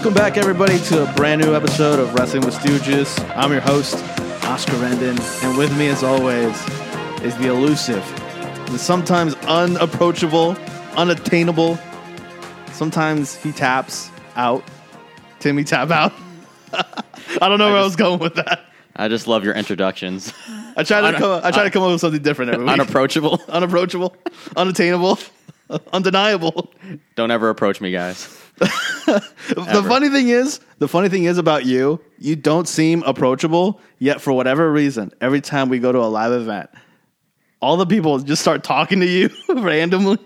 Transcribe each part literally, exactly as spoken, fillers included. Welcome back, everybody, to a brand new episode of Wrestling with Stooges. I'm your host, Oscar Rendon, and with me, as always, is the elusive, the sometimes unapproachable, unattainable. Sometimes he taps out. Timmy tap out. I don't know I where just, I was going with that. I just love your introductions. I try to Una- come. I try uh, to come up with something different every week. Unapproachable, unapproachable, unattainable, undeniable. Don't ever approach me, guys. The funny thing is, the funny thing is about you, you don't seem approachable, yet for whatever reason, every time we go to a live event, all the people just start talking to you randomly.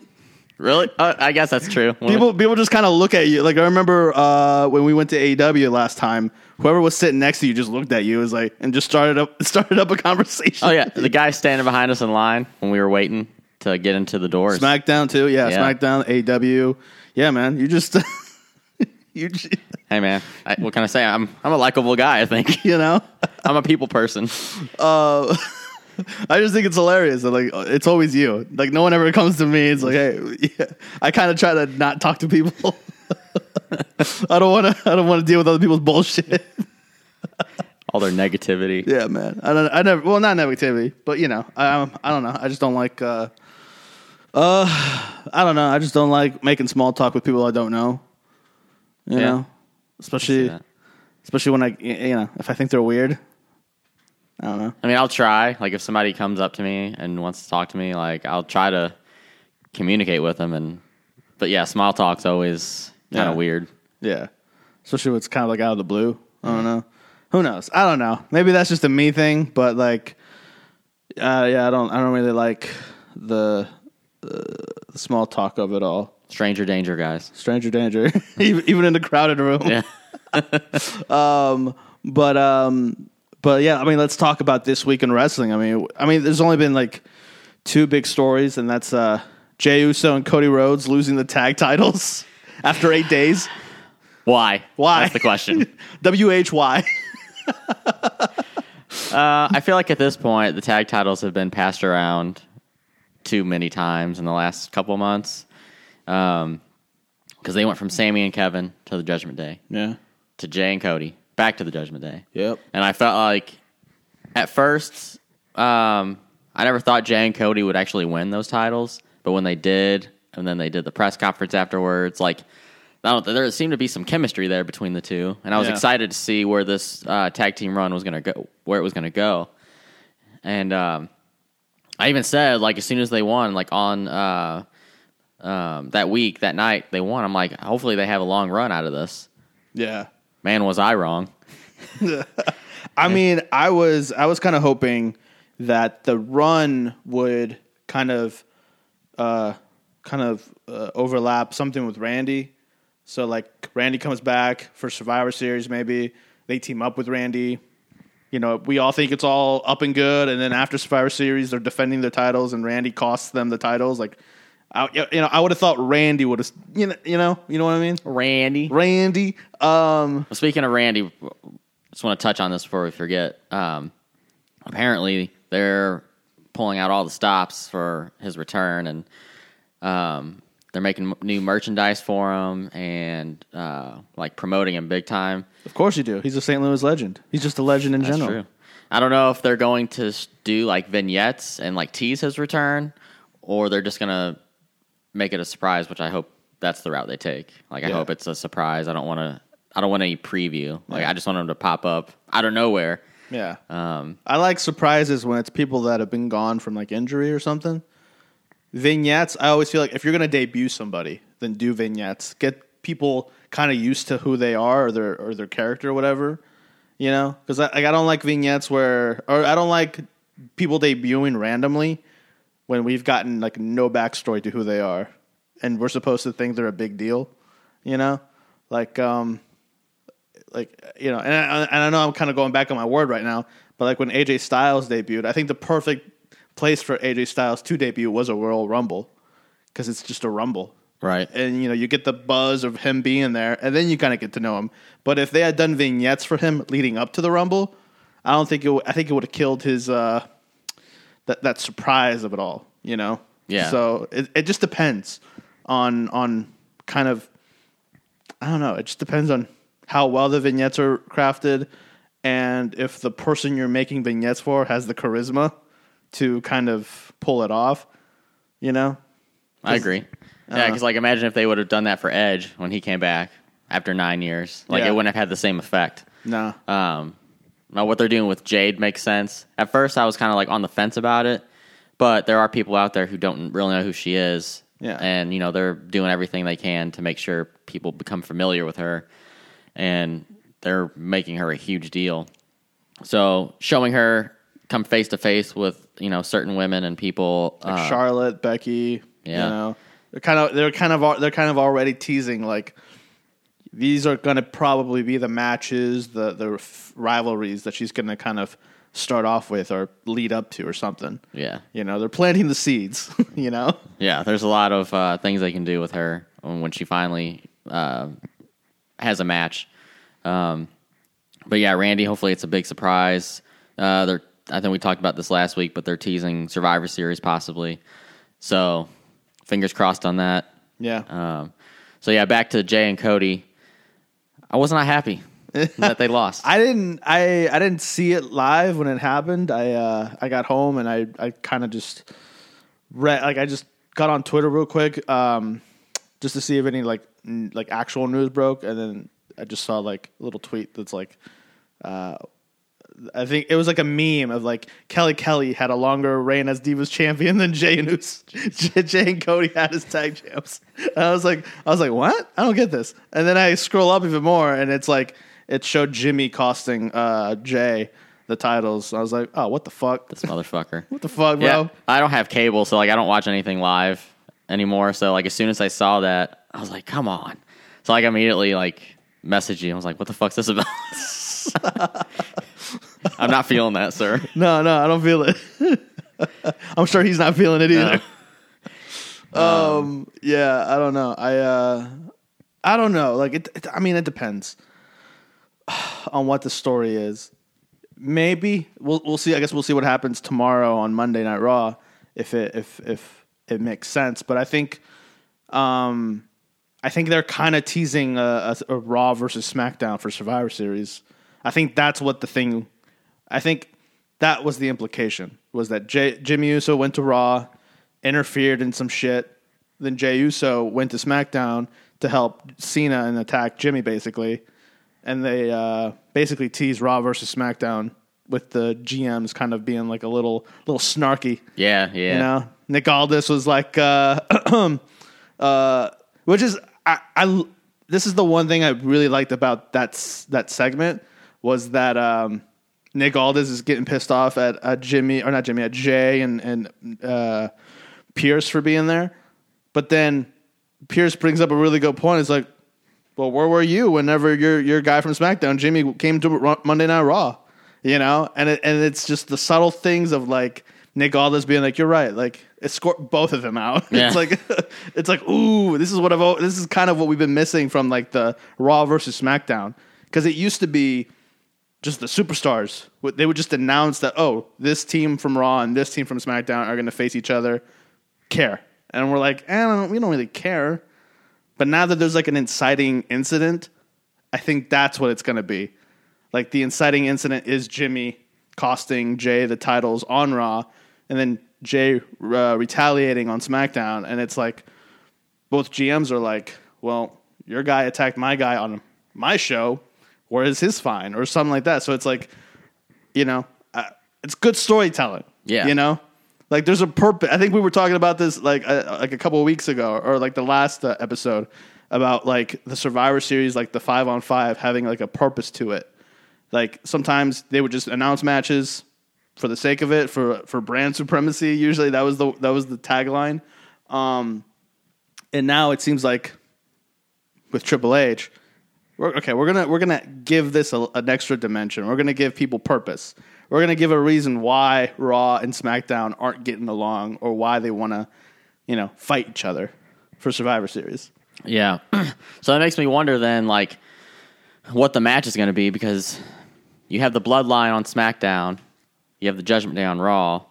Really? Uh, I guess that's true. People people just kind of look at you. Like, I remember uh, when we went to A E W last time, whoever was sitting next to you just looked at you was like, and just started up started up a conversation. Oh, yeah. The guy standing behind us in line when we were waiting to get into the doors. Smackdown, too. Yeah, yeah. Smackdown, A E W. Yeah, man. You just... you just hey, man. I, what can I say? I'm I'm a likable guy, I think. You know? I'm a people person. Uh... I just think it's hilarious that, like, it's always you. Like, no one ever comes to me. It's like, hey, yeah. I kind of try to not talk to people. I don't want to. I don't want to deal with other people's bullshit. All their negativity. Yeah, man. I don't. I never. Well, not negativity, but you know, I, I don't know. I just don't like. Uh, uh, I don't know. I just don't like making small talk with people I don't know. You yeah. know, especially, especially when I, you know, if I think they're weird. I don't know. I mean, I'll try. Like, if somebody comes up to me and wants to talk to me, like, I'll try to communicate with them. And but yeah, small talk's always kind of yeah. weird. Yeah, especially when it's kind of like out of the blue. I don't mm-hmm. know. Who knows? I don't know. Maybe that's just a me thing. But like, uh, yeah, I don't. I don't really like the, uh, the small talk of it all. Stranger danger, guys. Stranger danger, even in the crowded room. Yeah. um. But um. But yeah, I mean, let's talk about this week in wrestling. I mean, I mean, there's only been like two big stories, and that's uh, Jey Uso and Cody Rhodes losing the tag titles after eight days. Why? Why? That's the question. W H Y. uh, I feel like at this point, the tag titles have been passed around too many times in the last couple months, because um, they went from Sammy and Kevin to the Judgment Day, yeah, to Jey and Cody. Back to the Judgment Day. Yep. And I felt like, at first, um, I never thought Jey and Cody would actually win those titles. But when they did, and then they did the press conference afterwards, like, I don't, there seemed to be some chemistry there between the two. And I was yeah. excited to see where this uh, tag team run was going to go, where it was going to go. And um, I even said, like, as soon as they won, like, on uh, um, that week, that night, they won. I'm like, hopefully they have a long run out of this. Yeah. Man, was I wrong. I mean, I was I was kind of hoping that the run would kind of uh, kind of uh, overlap something with Randy. So, like, Randy comes back for Survivor Series, maybe. They team up with Randy. You know, we all think it's all up and good, and then after Survivor Series, they're defending their titles, and Randy costs them the titles, like... I, you know, I would have thought Randy would have, you know, you know, you know what I mean? Randy. Randy. Um, well, speaking of Randy, I just want to touch on this before we forget. Um, apparently, they're pulling out all the stops for his return, and um, they're making new merchandise for him and uh, like promoting him big time. Of course you do. He's a Saint Louis legend. He's just a legend in That's general. True. I don't know if they're going to do like vignettes and like tease his return, or they're just going to make it a surprise, which I hope that's the route they take. Like, I yeah. hope it's a surprise. I don't want to. I don't want any preview. Like, yeah. I just want them to pop up out of nowhere. Yeah. Um, I like surprises when it's people that have been gone from like injury or something. Vignettes. I always feel like if you're going to debut somebody, then do vignettes. Get people kind of used to who they are or their or their character or whatever. You know, because I, like, I don't like vignettes where, or I don't like people debuting randomly. When we've gotten like no backstory to who they are, and we're supposed to think they're a big deal, you know, like, um, like you know, and I, and I know I'm kind of going back on my word right now, but like when A J Styles debuted, I think the perfect place for A J Styles to debut was a Royal Rumble, because it's just a Rumble, right? And you know, you get the buzz of him being there, and then you kind of get to know him. But if they had done vignettes for him leading up to the Rumble, I don't think it. W- I think it would have killed his. Uh, That that surprise of it all, you know? Yeah. So it it just depends on on kind of, I don't know, it just depends on how well the vignettes are crafted, and if the person you're making vignettes for has the charisma to kind of pull it off, you know? I agree. I yeah, because like imagine if they would have done that for Edge when he came back after nine years. Like yeah. It wouldn't have had the same effect. No. Um, now what they're doing with Jade makes sense. At first I was kind of like on the fence about it, but there are people out there who don't really know who she is. Yeah. And, you know, they're doing everything they can to make sure people become familiar with her. And they're making her a huge deal. So showing her come face to face with, you know, certain women and people. Like uh, Charlotte, Becky, yeah. You know. They're kind of they're kind of they're kind of already teasing like these are going to probably be the matches, the the rivalries that she's going to kind of start off with or lead up to or something. Yeah, you know they're planting the seeds. You know. Yeah, there's a lot of uh, things they can do with her when she finally uh, has a match. Um, but yeah, Randy. Hopefully, it's a big surprise. Uh, they're I think we talked about this last week, but they're teasing Survivor Series possibly. So. Fingers crossed on that. Yeah. Um, so, yeah, back to Jey and Cody. I was not happy that they lost. I didn't I, I didn't see it live when it happened. I uh, I got home and I, I kind of just read, like I just got on Twitter real quick um, just to see if any like n- like actual news broke. And then I just saw like a little tweet that's like, uh, I think it was like a meme of like Kelly Kelly had a longer reign as Divas champion than Jey and Uso. Jey and Cody had as tag champs. And I was like, I was like, what? I don't get this. And then I scroll up even more, and it's like it showed Jimmy costing uh, Jey the titles. I was like, oh, what the fuck, this motherfucker. What the fuck, bro? Yeah, I don't have cable, so like I don't watch anything live anymore. So like as soon as I saw that, I was like, come on. So like immediately like messaged you. I was like, what the fuck's this about? I'm not feeling that, sir. No, no, I don't feel it. I'm sure he's not feeling it either. No. Um, um, yeah, I don't know. I, uh, I don't know. Like, it, it, I mean, it depends on what the story is. Maybe we'll we'll see. I guess we'll see what happens tomorrow on Monday Night Raw if it if if it makes sense. But I think, um, I think they're kind of teasing a, a, a Raw versus SmackDown for Survivor Series. I think that's what the thing. I think that was the implication, was that Jey, Jimmy Uso went to Raw, interfered in some shit, then Jey Uso went to SmackDown to help Cena and attack Jimmy, basically, and they uh, basically teased Raw versus SmackDown with the G Ms kind of being like a little little snarky. Yeah, yeah. You know, Nick Aldis was like, uh, uh, which is I, I. This is the one thing I really liked about that that segment was that. Um, Nick Aldis is getting pissed off at, at Jimmy, or not Jimmy, at Jey and, and uh, Pierce for being there. But then Pierce brings up a really good point. It's like, well, where were you whenever your your guy from SmackDown, Jimmy, came to Monday Night Raw? You know? And it, and it's just the subtle things of, like, Nick Aldis being like, you're right. Like, escort both of them out. Yeah. It's like, it's like, ooh, this is what I've, this is kind of what we've been missing from, like, the Raw versus SmackDown. Because it used to be just the superstars, they would just announce that, oh, this team from Raw and this team from SmackDown are going to face each other. Care. And we're like, eh, I don't, we don't really care. But now that there's like an inciting incident, I think that's what it's going to be. Like the inciting incident is Jimmy costing Jey the titles on Raw and then Jey uh, retaliating on SmackDown. And it's like both G Ms are like, well, your guy attacked my guy on my show. Or is his fine? Or something like that. So it's like, you know, uh, it's good storytelling. Yeah. You know? Like, there's a purpose. I think we were talking about this, like, uh, like a couple of weeks ago. Or, like, the last uh, episode about, like, the Survivor Series, like, the five-on-five having, like, a purpose to it. Like, sometimes they would just announce matches for the sake of it, for for brand supremacy. Usually that was the that was the tagline. Um, and now it seems like with Triple H, We're, okay, we're gonna we're gonna give this a, an extra dimension. We're gonna give people purpose. We're gonna give a reason why Raw and SmackDown aren't getting along, or why they want to, you know, fight each other for Survivor Series. Yeah, so that makes me wonder then, like, what the match is gonna be, because you have the Bloodline on SmackDown, you have the Judgment Day on Raw,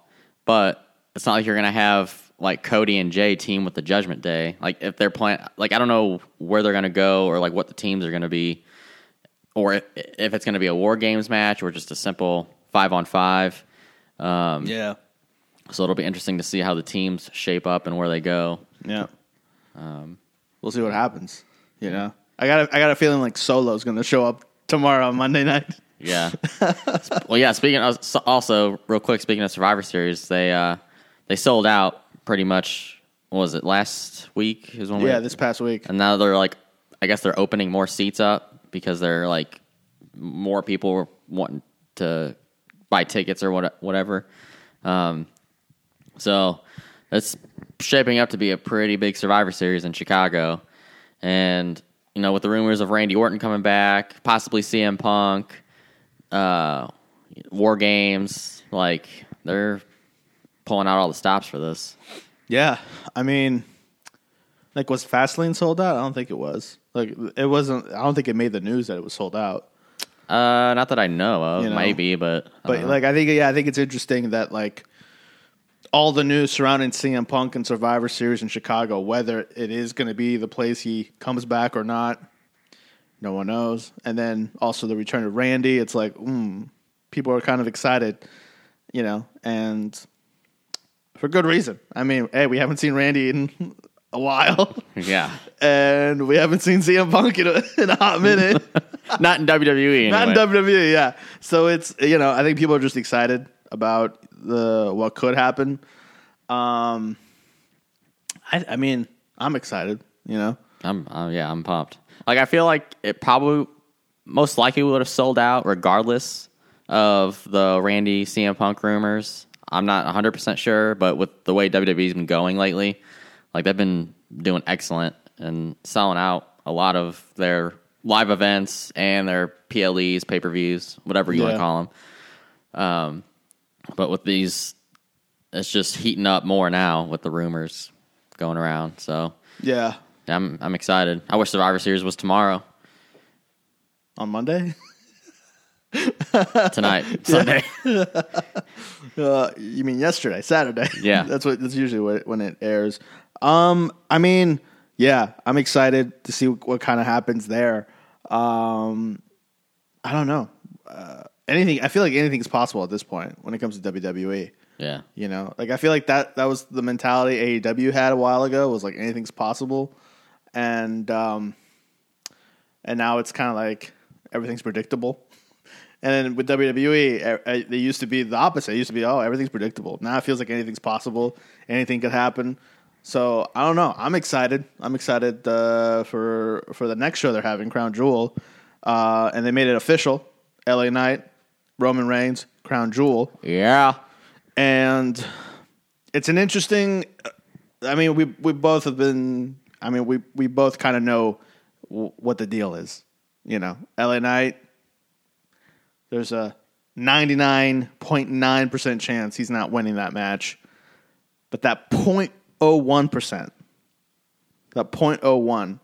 but it's not like you're gonna have like Cody and Jey team with the Judgment Day. Like if they're playing, like I don't know where they're gonna go or like what the teams are gonna be. or if, if it's going to be a War Games match or just a simple five on five. Um, yeah. So it'll be interesting to see how the teams shape up and where they go. Yeah. Um, we'll see what happens, you know. I got a, I got a feeling like Solo's going to show up tomorrow on Monday night. Yeah. Well, yeah, speaking of, also real quick, speaking of Survivor Series, they uh, they sold out pretty much. What was it, last week? Is when yeah, we, this past week. And now they're like, I guess they're opening more seats up because they're like more people wanting to buy tickets or what, whatever. Um, so it's shaping up to be a pretty big Survivor Series in Chicago. And, you know, with the rumors of Randy Orton coming back, possibly C M Punk, uh, War Games, like they're pulling out all the stops for this. Yeah, I mean, like, was Fastlane sold out? I don't think it was. Like, it wasn't. I don't think it made the news that it was sold out. Uh, not that I know of. You know? Maybe, but I but like, I think yeah, I think it's interesting that like all the news surrounding C M Punk and Survivor Series in Chicago, whether it is going to be the place he comes back or not, no one knows. And then also the return of Randy. It's like, mm, people are kind of excited, you know, and. For good reason. I mean, hey, we haven't seen Randy in a while. Yeah. And we haven't seen C M Punk in a, in a hot minute. Not in W W E anyway. Not in W W E, yeah. So it's, you know, I think people are just excited about the what could happen. Um, I, I mean, I'm excited, you know. I'm uh, yeah, I'm pumped. Like, I feel like it probably most likely would have sold out regardless of the Randy C M Punk rumors. I'm not one hundred percent sure, but with the way W W E's been going lately, like they've been doing excellent and selling out a lot of their live events and their P L Es, pay-per-views, whatever you yeah. want to call them. Um, but with these, it's just heating up more now with the rumors going around. So yeah, I'm I'm excited. I wish Survivor Series was tomorrow. On Monday? Tonight, Sunday. Yeah. Uh, you mean yesterday, Saturday? Yeah, that's what. That's usually what, when it airs. Um, I mean, yeah, I'm excited to see what, what kind of happens there. Um, I don't know. Uh, anything. I feel like anything's possible at this point when it comes to W W E. Yeah, you know, like I feel like that that was the mentality A E W had a while ago. Was like anything's possible, and um, and now it's kind of like everything's predictable. And then with W W E, they used to be the opposite. It used to be, oh, everything's predictable. Now it feels like anything's possible. Anything could happen. So I don't know. I'm excited. I'm excited uh, for for the next show they're having, Crown Jewel. Uh, and they made it official. L A Knight, Roman Reigns, Crown Jewel. Yeah. And it's an interesting... I mean, we we both have been... I mean, we, we both kind of know w- what the deal is. You know, L A Knight... There's a ninety-nine point nine percent chance he's not winning that match. But that zero point zero one percent, that zero point zero one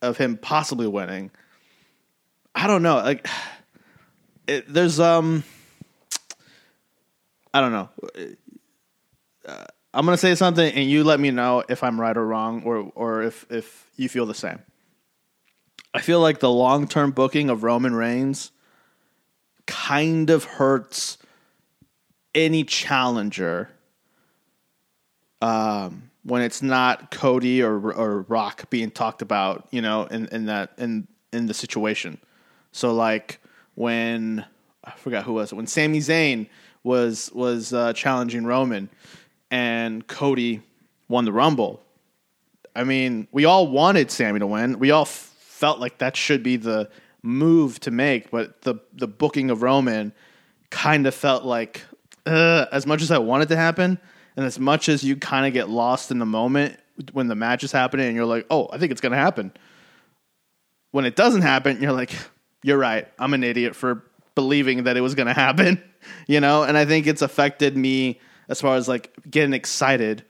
of him possibly winning, I don't know. Like, it, there's, um, I don't know. Uh, I'm going to say something, and you let me know if I'm right or wrong or, or if, if you feel the same. I feel like the long-term booking of Roman Reigns kind of hurts any challenger um, when it's not Cody or or Rock being talked about, you know, in, in that in in the situation. So like when I forgot who was it, when Sami Zayn was was uh, challenging Roman and Cody won the Rumble. I mean, we all wanted Sami to win. We all f- felt like that should be the move to make, but the the booking of Roman kind of felt like uh, as much as I want it to happen, and as much as you kind of get lost in the moment when the match is happening, and you're like, oh, I think it's gonna happen. When it doesn't happen, you're like, you're right, I'm an idiot for believing that it was gonna happen, you know. And I think it's affected me as far as like getting excited,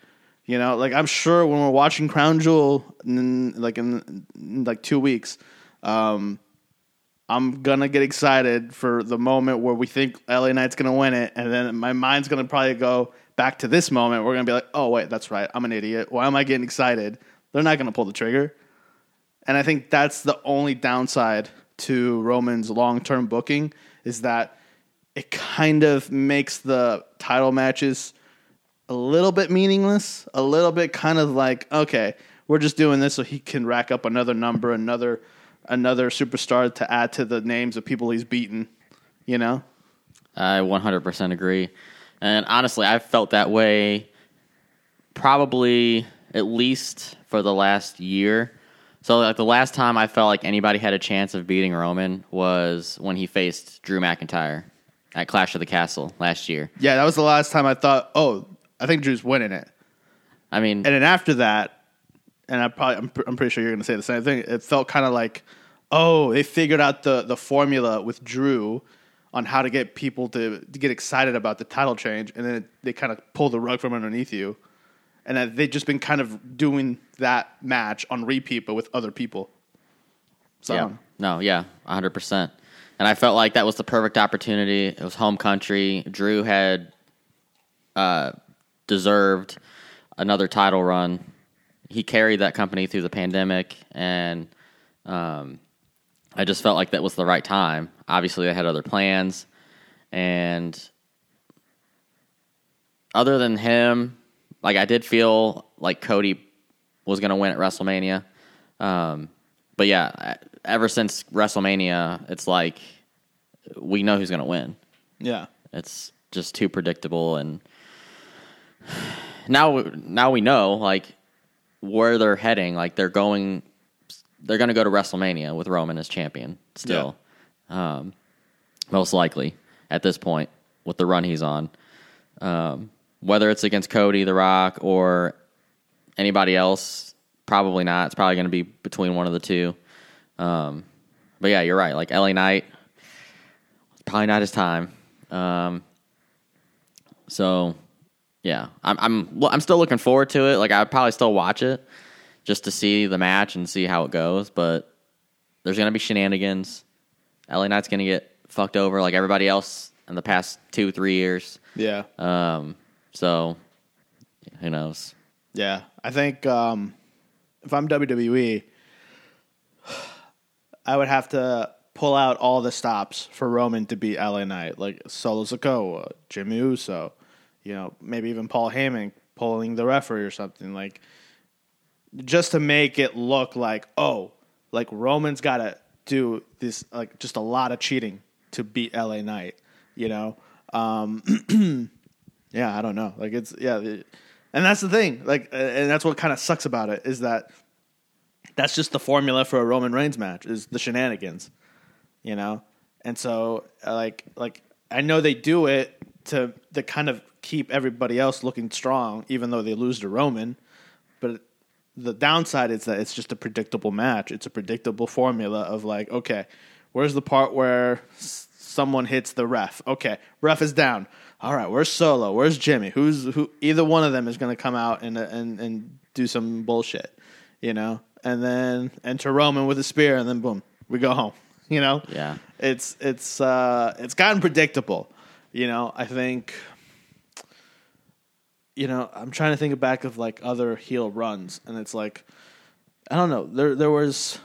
you know. Like I'm sure when we're watching Crown Jewel, like in like two weeks. Um, I'm going to get excited for the moment where we think L A Knight's going to win it. And then my mind's going to probably go back to this moment. We're going to be like, oh, wait, that's right. I'm an idiot. Why am I getting excited? They're not going to pull the trigger. And I think that's the only downside to Roman's long-term booking is that it kind of makes the title matches a little bit meaningless, a little bit kind of like, okay, we're just doing this so he can rack up another number, another another superstar to add to the names of people he's beaten, you know? I one hundred percent agree. And honestly, I've felt that way probably at least for the last year. So like the last time I felt like anybody had a chance of beating Roman was when he faced Drew McIntyre at Clash of the Castle last year. Yeah, that was the last time I thought, oh, I think Drew's winning it. I mean, and then after that, and I probably I'm, I'm pretty sure you're going to say the same thing. It felt kind of like, oh, they figured out the the formula with Drew on how to get people to, to get excited about the title change, and then it, they kind of pull the rug from underneath you. And that they've just been kind of doing that match on repeat, but with other people. So. Yeah. No, yeah, one hundred percent. And I felt like that was the perfect opportunity. It was home country. Drew had uh, deserved another title run. He carried that company through the pandemic, and um, I just felt like that was the right time. Obviously, they had other plans. And other than him... Like, I did feel like Cody was going to win at WrestleMania. Um, but, yeah, ever since WrestleMania, it's like we know who's going to win. Yeah. It's just too predictable. And now, now we know, like, where they're heading. Like, they're going they're going to go to WrestleMania with Roman as champion still. Yeah. Um, most likely at this point with the run he's on. Um Whether it's against Cody, The Rock, or anybody else, probably not. It's probably going to be between one of the two. Um, but yeah, you're right. Like L A Knight, probably not his time. Um, so yeah, I'm I'm I'm still looking forward to it. Like I would probably still watch it just to see the match and see how it goes. But there's going to be shenanigans. L A Knight's going to get fucked over like everybody else in the past two, three years. Yeah. Um. So, who knows? Yeah, I think um, if I'm W W E, I would have to pull out all the stops for Roman to beat L A Knight, like Solo Sikoa, Jimmy Uso, you know, maybe even Paul Heyman pulling the referee or something, like just to make it look like, oh, like Roman's got to do this, like just a lot of cheating to beat L A Knight, you know? Um Yeah, I don't know. Like it's yeah, and that's the thing. Like, and that's what kind of sucks about it is that that's just the formula for a Roman Reigns match is the shenanigans, you know. And so, like, like I know they do it to to kind of keep everybody else looking strong, even though they lose to Roman. But the downside is that it's just a predictable match. It's a predictable formula of like, okay, where's the part where someone hits the ref? Okay, ref is down. All right, where's Solo? Where's Jimmy? Who's who? Either one of them is going to come out and and and do some bullshit, you know. And then enter Roman with a spear, and then boom, we go home, you know. Yeah, it's it's uh, it's gotten predictable, you know. I think, you know, I'm trying to think back of like other heel runs, and it's like, I don't know, there there was,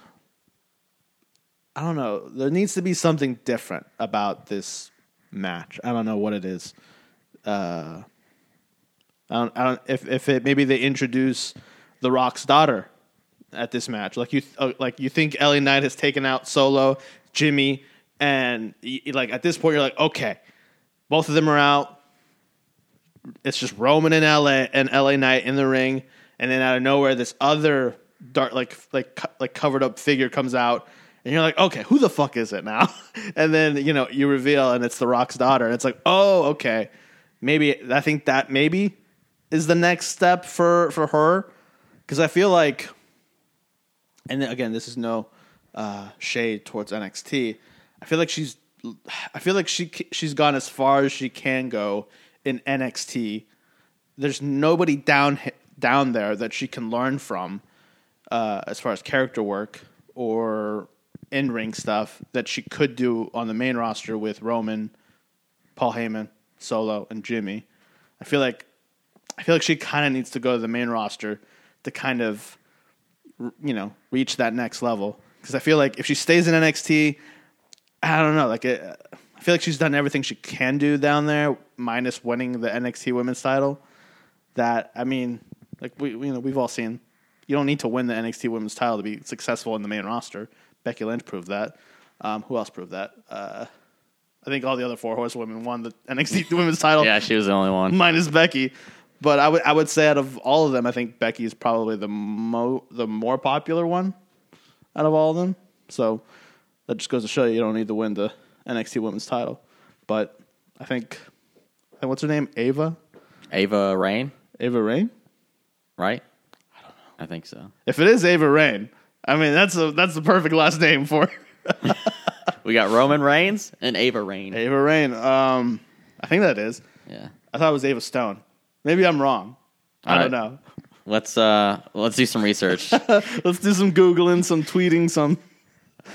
I don't know, there needs to be something different about this match. I don't know what it is. Uh, I don't. I don't. If if it maybe they introduce The Rock's daughter at this match, like you uh, like you think L A Knight has taken out Solo, Jimmy, and you, like at this point you're like, okay, both of them are out. It's just Roman and L A and L A Knight in the ring, and then out of nowhere this other dark like like like covered up figure comes out. And you're like, okay, who the fuck is it now? And then, you know, you reveal and it's The Rock's daughter. And it's like, oh, okay. Maybe, I think that maybe is the next step for, for her. Because I feel like, and again, this is no uh, shade towards N X T. I feel like she's, I feel like she she's gone as far as she can go in N X T. There's nobody down, down there that she can learn from uh, as far as character work or in-ring stuff that she could do on the main roster with Roman, Paul Heyman, Solo, and Jimmy. I feel like I feel like she kind of needs to go to the main roster to kind of, you know, reach that next level. because I feel like if she stays in N X T, I don't know. Like it, I feel like she's done everything she can do down there, minus winning the N X T Women's title. That I mean, like we you know we've all seen, you don't need to win the N X T Women's title to be successful in the main roster. Becky Lynch proved that. Um, who else proved that? Uh, I think all the other four horsewomen won the N X T Women's title. Yeah, she was the only one, minus Becky. But I would I would say out of all of them, I think Becky is probably the mo the more popular one out of all of them. So that just goes to show you you don't need to win the N X T Women's title. But I think, I think what's her name? Ava. Ava Raine. Ava Raine. Right. I don't know. I think so. If it is Ava Raine, I mean that's a that's the perfect last name for her. We got Roman Reigns and Ava Raine. Ava Raine. Um, I think that is. Yeah. I thought it was Ava Stone. Maybe I'm wrong. All I right. don't know. Let's uh, let's do some research. Let's do some Googling, some tweeting, some.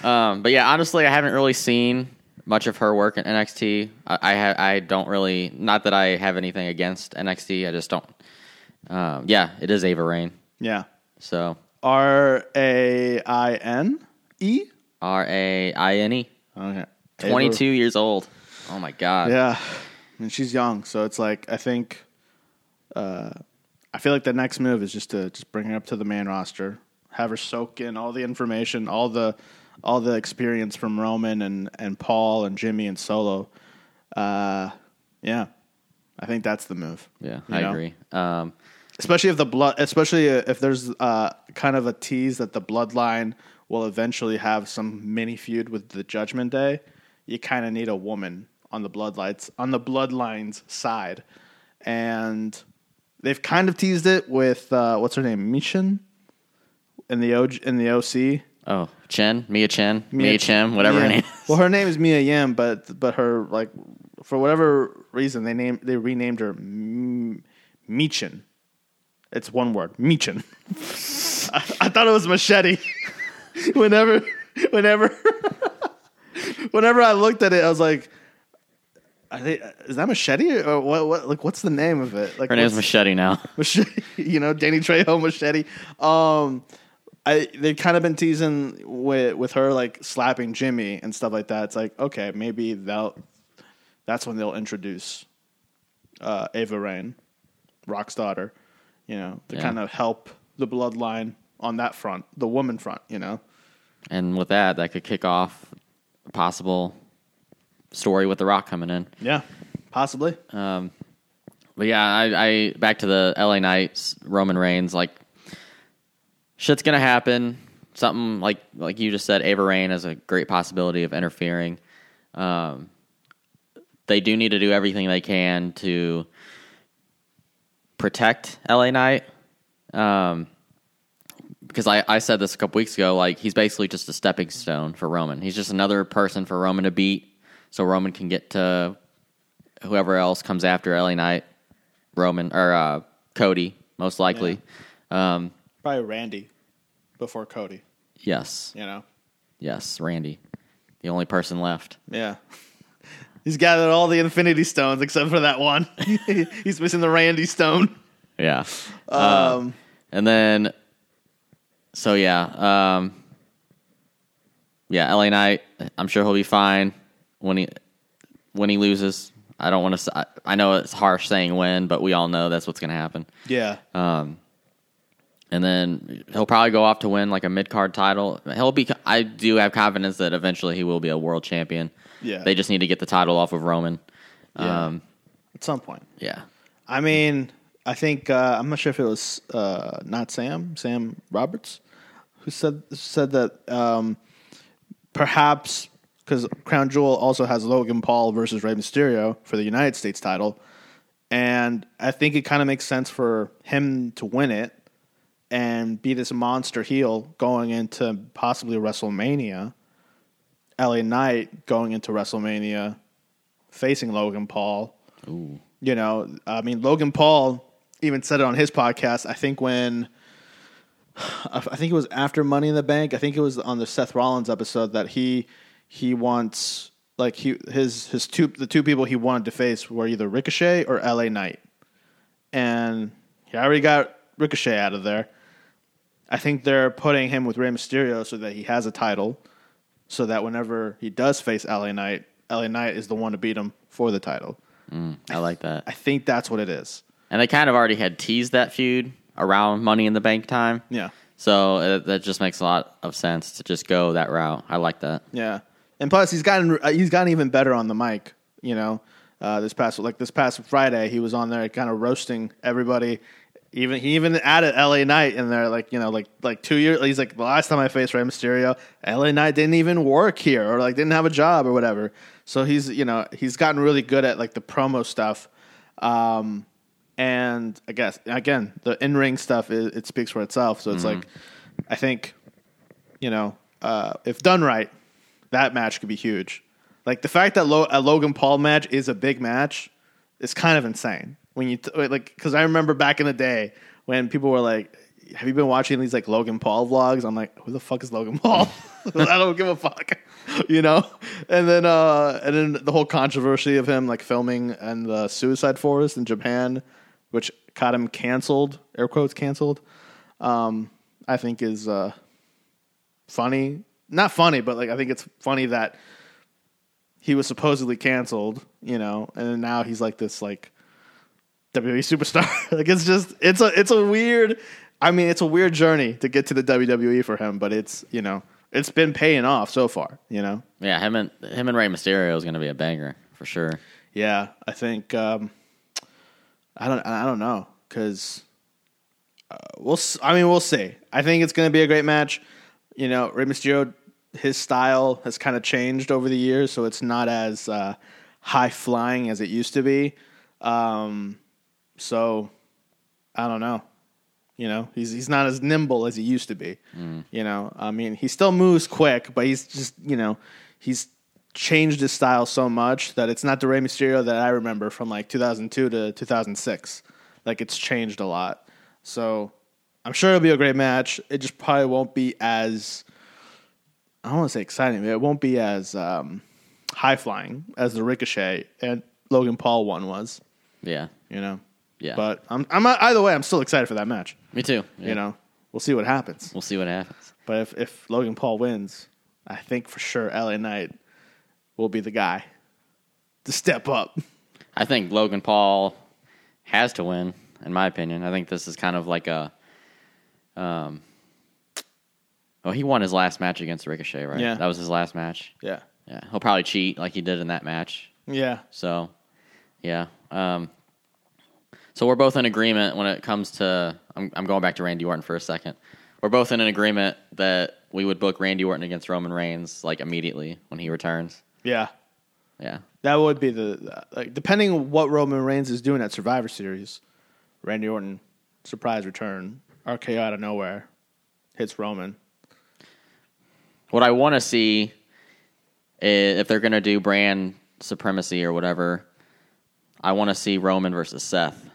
Um, but yeah, honestly, I haven't really seen much of her work in N X T. I I, ha- I don't really. Not that I have anything against N X T. I just don't. Um, yeah, it is Ava Raine. Yeah. So. R a I n e. R a I n e. Okay. twenty-two Ava. Years old. Oh my god. Yeah, I mean she's young, so it's like I think. Uh, I feel like the next move is just to just bring her up to the main roster, have her soak in all the information, all the all the experience from Roman and, and Paul and Jimmy and Solo. Uh, yeah, I think that's the move. Yeah, I know? Agree. Um, especially if the blood, especially if there's uh, kind of a tease that the Bloodline will eventually have some mini feud with the Judgment Day. You kind of need a woman on the bloodlines on the Bloodline's side, and. They've kind of teased it with uh, what's her name, Michin, in the O G, in the O C. Oh, Chen, Mia Chen, Mia, Mia Chen, whatever Mia. Her name is. Well, her name is Mia Yim, but but her like for whatever reason they named they renamed her M- Michin. It's one word, Michin. I, I thought it was Machete. whenever, whenever, whenever I looked at it, I was like. Are they, is that Machete or what, what? Like, what's the name of it? Like, her name's Machete now. Machete, you know, Danny Trejo Machete. Um, I they've kind of been teasing with with her like slapping Jimmy and stuff like that. It's like okay, maybe they'll that's when they'll introduce uh, Ava Raine, Rock's daughter. You know, to yeah. kind of help the Bloodline on that front, the woman front. You know, and with that, that could kick off a possible. Story with The Rock coming in. Yeah, possibly. Um, but yeah, I, I back to the L A Knights, Roman Reigns, like shit's going to happen. Something like like you just said, Ava Raine is a great possibility of interfering. Um, they do need to do everything they can to protect L A Knight. Um, because I, I said this a couple weeks ago, like he's basically just a stepping stone for Roman. He's just another person for Roman to beat. So Roman can get to whoever else comes after L A Knight, Roman, or uh, Cody, most likely. Yeah. Um, Probably Randy before Cody. Yes. You know? Yes, Randy. The only person left. Yeah. He's gathered all the Infinity Stones except for that one. He's missing the Randy Stone. Yeah. Um, um, and then, so yeah. Um, yeah, L A Knight, I'm sure he'll be fine. When he when he loses, I don't want to. I, I know it's harsh saying win, but we all know that's what's going to happen. Yeah. Um, and then he'll probably go off to win like a mid card title. He'll be. I do have confidence that eventually he will be a world champion. Yeah. They just need to get the title off of Roman. Yeah. Um, at some point. Yeah. I mean, I think uh, I'm not sure if it was uh, not Sam Sam Roberts who said said that um, perhaps. Because Crown Jewel also has Logan Paul versus Rey Mysterio for the United States title. And I think it kind of makes sense for him to win it and be this monster heel going into possibly WrestleMania. L A Knight going into WrestleMania facing Logan Paul. Ooh. You know, I mean, Logan Paul even said it on his podcast, I think when... I think it was after Money in the Bank. I think it was on the Seth Rollins episode that he... He wants like he his his two the two people he wanted to face were either Ricochet or L A Knight, and he already got Ricochet out of there. I think they're putting him with Rey Mysterio so that he has a title, so that whenever he does face L A Knight, L A Knight is the one to beat him for the title. Mm, I like that. I think that's what it is. And they kind of already had teased that feud around Money in the Bank time. Yeah. So uh, that just makes a lot of sense to just go that route. I like that. Yeah. And plus, he's gotten he's gotten even better on the mic, you know. Uh, this past like this past Friday, he was on there kind of roasting everybody. Even he even added L A Knight in there, like you know, like like two years. He's like the last time I faced Rey Mysterio, L A Knight didn't even work here or like didn't have a job or whatever. So he's you know he's gotten really good at like the promo stuff, um, and I guess again the in ring stuff it, it speaks for itself. So it's mm-hmm. like I think you know uh, if done right, that match could be huge. Like the fact that Lo- a Logan Paul match is a big match is kind of insane when you t- like because I remember back in the day when people were like, "Have you been watching these like Logan Paul vlogs?" I'm like, "Who the fuck is Logan Paul?" I don't give a fuck, you know. And then uh, and then the whole controversy of him like filming in the suicide forest in Japan, which caught him canceled, air quotes canceled. Um, I think is uh, funny, not funny, but like I think it's funny that. He was supposedly canceled, you know, and now he's like this like W W E superstar. Like it's just it's a it's a weird I mean, it's a weird journey to get to the W W E for him, but it's you know, it's been paying off so far, you know? Yeah, him and him and Rey Mysterio is gonna be a banger for sure. Yeah, I think um, I don't I don't know, because uh, we'll I mean we'll see. I think it's gonna be a great match. You know, Rey Mysterio his style has kind of changed over the years, so it's not as uh, high-flying as it used to be. Um, so, I don't know. You know, he's he's not as nimble as he used to be. Mm. You know, I mean, he still moves quick, but he's just, you know, he's changed his style so much that it's not the Rey Mysterio that I remember from, like, two thousand two to two thousand six. Like, it's changed a lot. So, I'm sure it'll be a great match. It just probably won't be as... I don't want to say exciting, but it won't be as um, high-flying as the Ricochet and Logan Paul one was. Yeah. You know? Yeah. But I'm, I'm either way, I'm still excited for that match. Me too. Yeah. You know? We'll see what happens. We'll see what happens. But if, if Logan Paul wins, I think for sure L A Knight will be the guy to step up. I think Logan Paul has to win, in my opinion. I think this is kind of like a... um. Oh, he won his last match against Ricochet, right? Yeah. That was his last match. Yeah. Yeah. He'll probably cheat like he did in that match. Yeah. So, yeah. Um, so we're both in agreement when it comes to... I'm, I'm going back to Randy Orton for a second. We're both in an agreement that we would book Randy Orton against Roman Reigns like immediately when he returns. Yeah. Yeah. That would be the... like depending on what Roman Reigns is doing at Survivor Series, Randy Orton, surprise return, R K O out of nowhere, hits Roman. What I want to see, is if they're going to do brand supremacy or whatever, I want to see Roman versus Seth.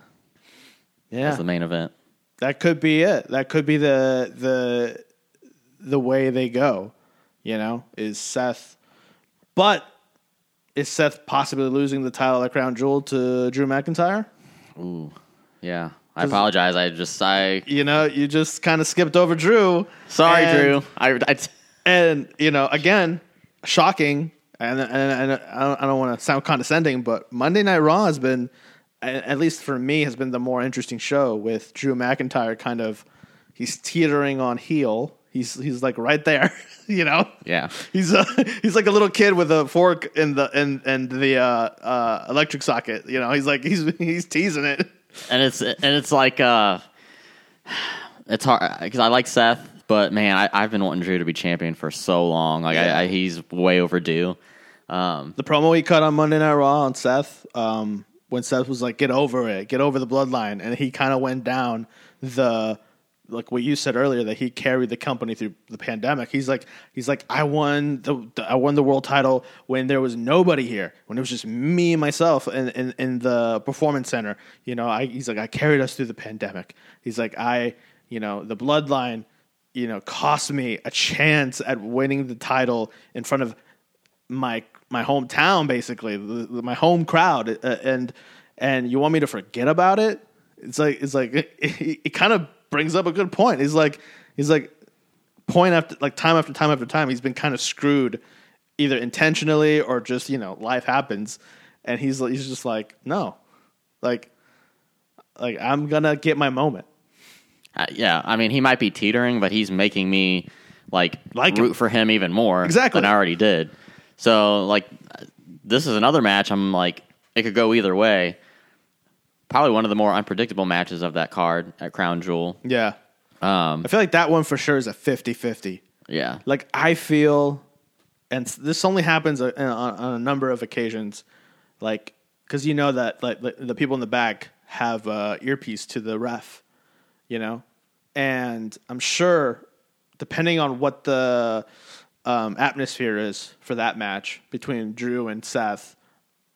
Yeah, as the main event. That could be it. That could be the the the way they go. You know, is Seth, but is Seth possibly losing the title at Crown Jewel to Drew McIntyre? Ooh, yeah. I apologize. I just I you know you just kind of skipped over Drew. Sorry, Drew. I. I t- And, you know, again, shocking, and, and, and I don't want to sound condescending, but Monday Night Raw has been, at least for me, has been the more interesting show with Drew McIntyre kind of, he's teetering on heel. He's he's like right there, you know? Yeah. He's a, he's like a little kid with a fork in the in, in the uh, uh, electric socket, you know? He's like, he's he's teasing it. And it's, and it's like, uh, it's hard, because I like Seth. But, man, I, I've been wanting Drew to be champion for so long. Like, yeah. I, I, he's way overdue. Um, the promo he cut on Monday Night Raw on Seth, um, when Seth was like, get over it. Get over the bloodline. And he kind of went down the, like what you said earlier, that he carried the company through the pandemic. He's like, he's like, I won the, the I won the world title when there was nobody here, when it was just me and myself in, in, in the performance center. You know, I, he's like, I carried us through the pandemic. He's like, I, you know, the bloodline, you know, cost me a chance at winning the title in front of my my hometown, basically, the, the, my home crowd, uh, and and you want me to forget about it? It's like it's like it, it, it kind of brings up a good point. He's like he's like point after like time after time after time, he's been kind of screwed either intentionally or just, you know, life happens. And he's he's just like, no, like, like I'm gonna get my moment. Uh, yeah, I mean, he might be teetering, but he's making me like, like root him. for him even more exactly. than I already did. So like, this is another match. I'm like, it could go either way. Probably one of the more unpredictable matches of that card at Crown Jewel. Yeah. Um, I feel like that one for sure is a fifty-fifty. Yeah. Like, I feel, and this only happens on, on a number of occasions, like, because you know that like the people in the back have a earpiece to the ref, you know? And I'm sure, depending on what the um, atmosphere is for that match between Drew and Seth,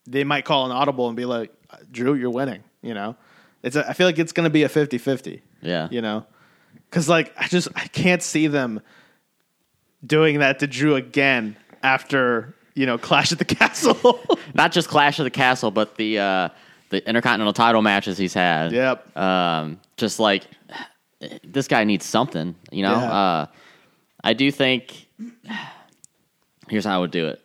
they might call an audible and be like, Drew, you're winning, you know? It's a, I feel like it's going to be a fifty-fifty. Yeah. You know? Because, like, I just I can't see them doing that to Drew again after, you know, Clash at the Castle. Not just Clash at the Castle, but the uh, the Intercontinental title matches he's had. Yep. Um, just, like, this guy needs something, you know? Yeah. Uh, I do think... Here's how I would do it.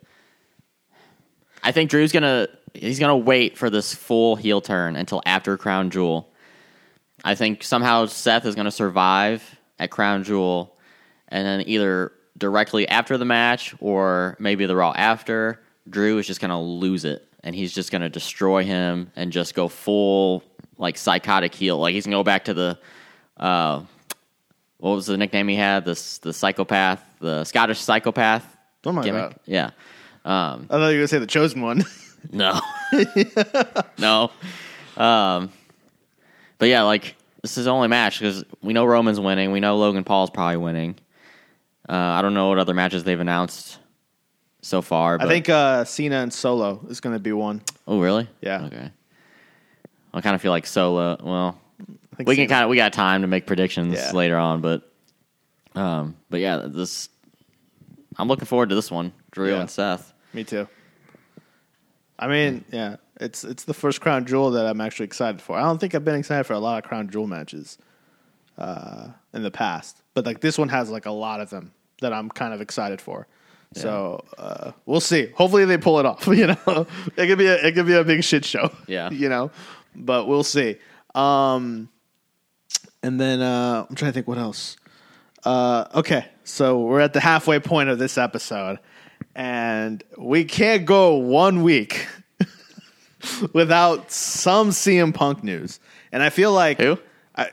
I think Drew's going to... He's going to wait for this full heel turn until after Crown Jewel. I think somehow Seth is going to survive at Crown Jewel, and then either directly after the match or maybe the Raw after, Drew is just going to lose it, and he's just going to destroy him and just go full, like, psychotic heel. Like, he's going to go back to the, uh, what was the nickname he had? The, the psychopath, the Scottish psychopath. Oh, my gimmick. God. Yeah. Um, I thought you were going to say the chosen one. No. No. Um, but yeah, like, this is the only match because we know Roman's winning. We know Logan Paul's probably winning. Uh, I don't know what other matches they've announced so far. But I think uh, Cena and Solo is going to be one. Oh, really? Yeah. Okay. I kind of feel like Solo. Well, we Cena. can kind of we got time to make predictions yeah. later on, but um, but yeah, this I'm looking forward to this one, Drew yeah. and Seth. Me too. I mean, yeah, it's it's the first Crown Jewel that I'm actually excited for. I don't think I've been excited for a lot of Crown Jewel matches uh, in the past, but like this one has like a lot of them that I'm kind of excited for. Yeah. So uh, we'll see. Hopefully they pull it off. You know, it could be a, it could be a big shit show. Yeah, you know, but we'll see. Um, and then uh, I'm trying to think what else. Uh, okay, so we're at the halfway point of this episode. And we can't go one week without some C M Punk news. And I feel like who I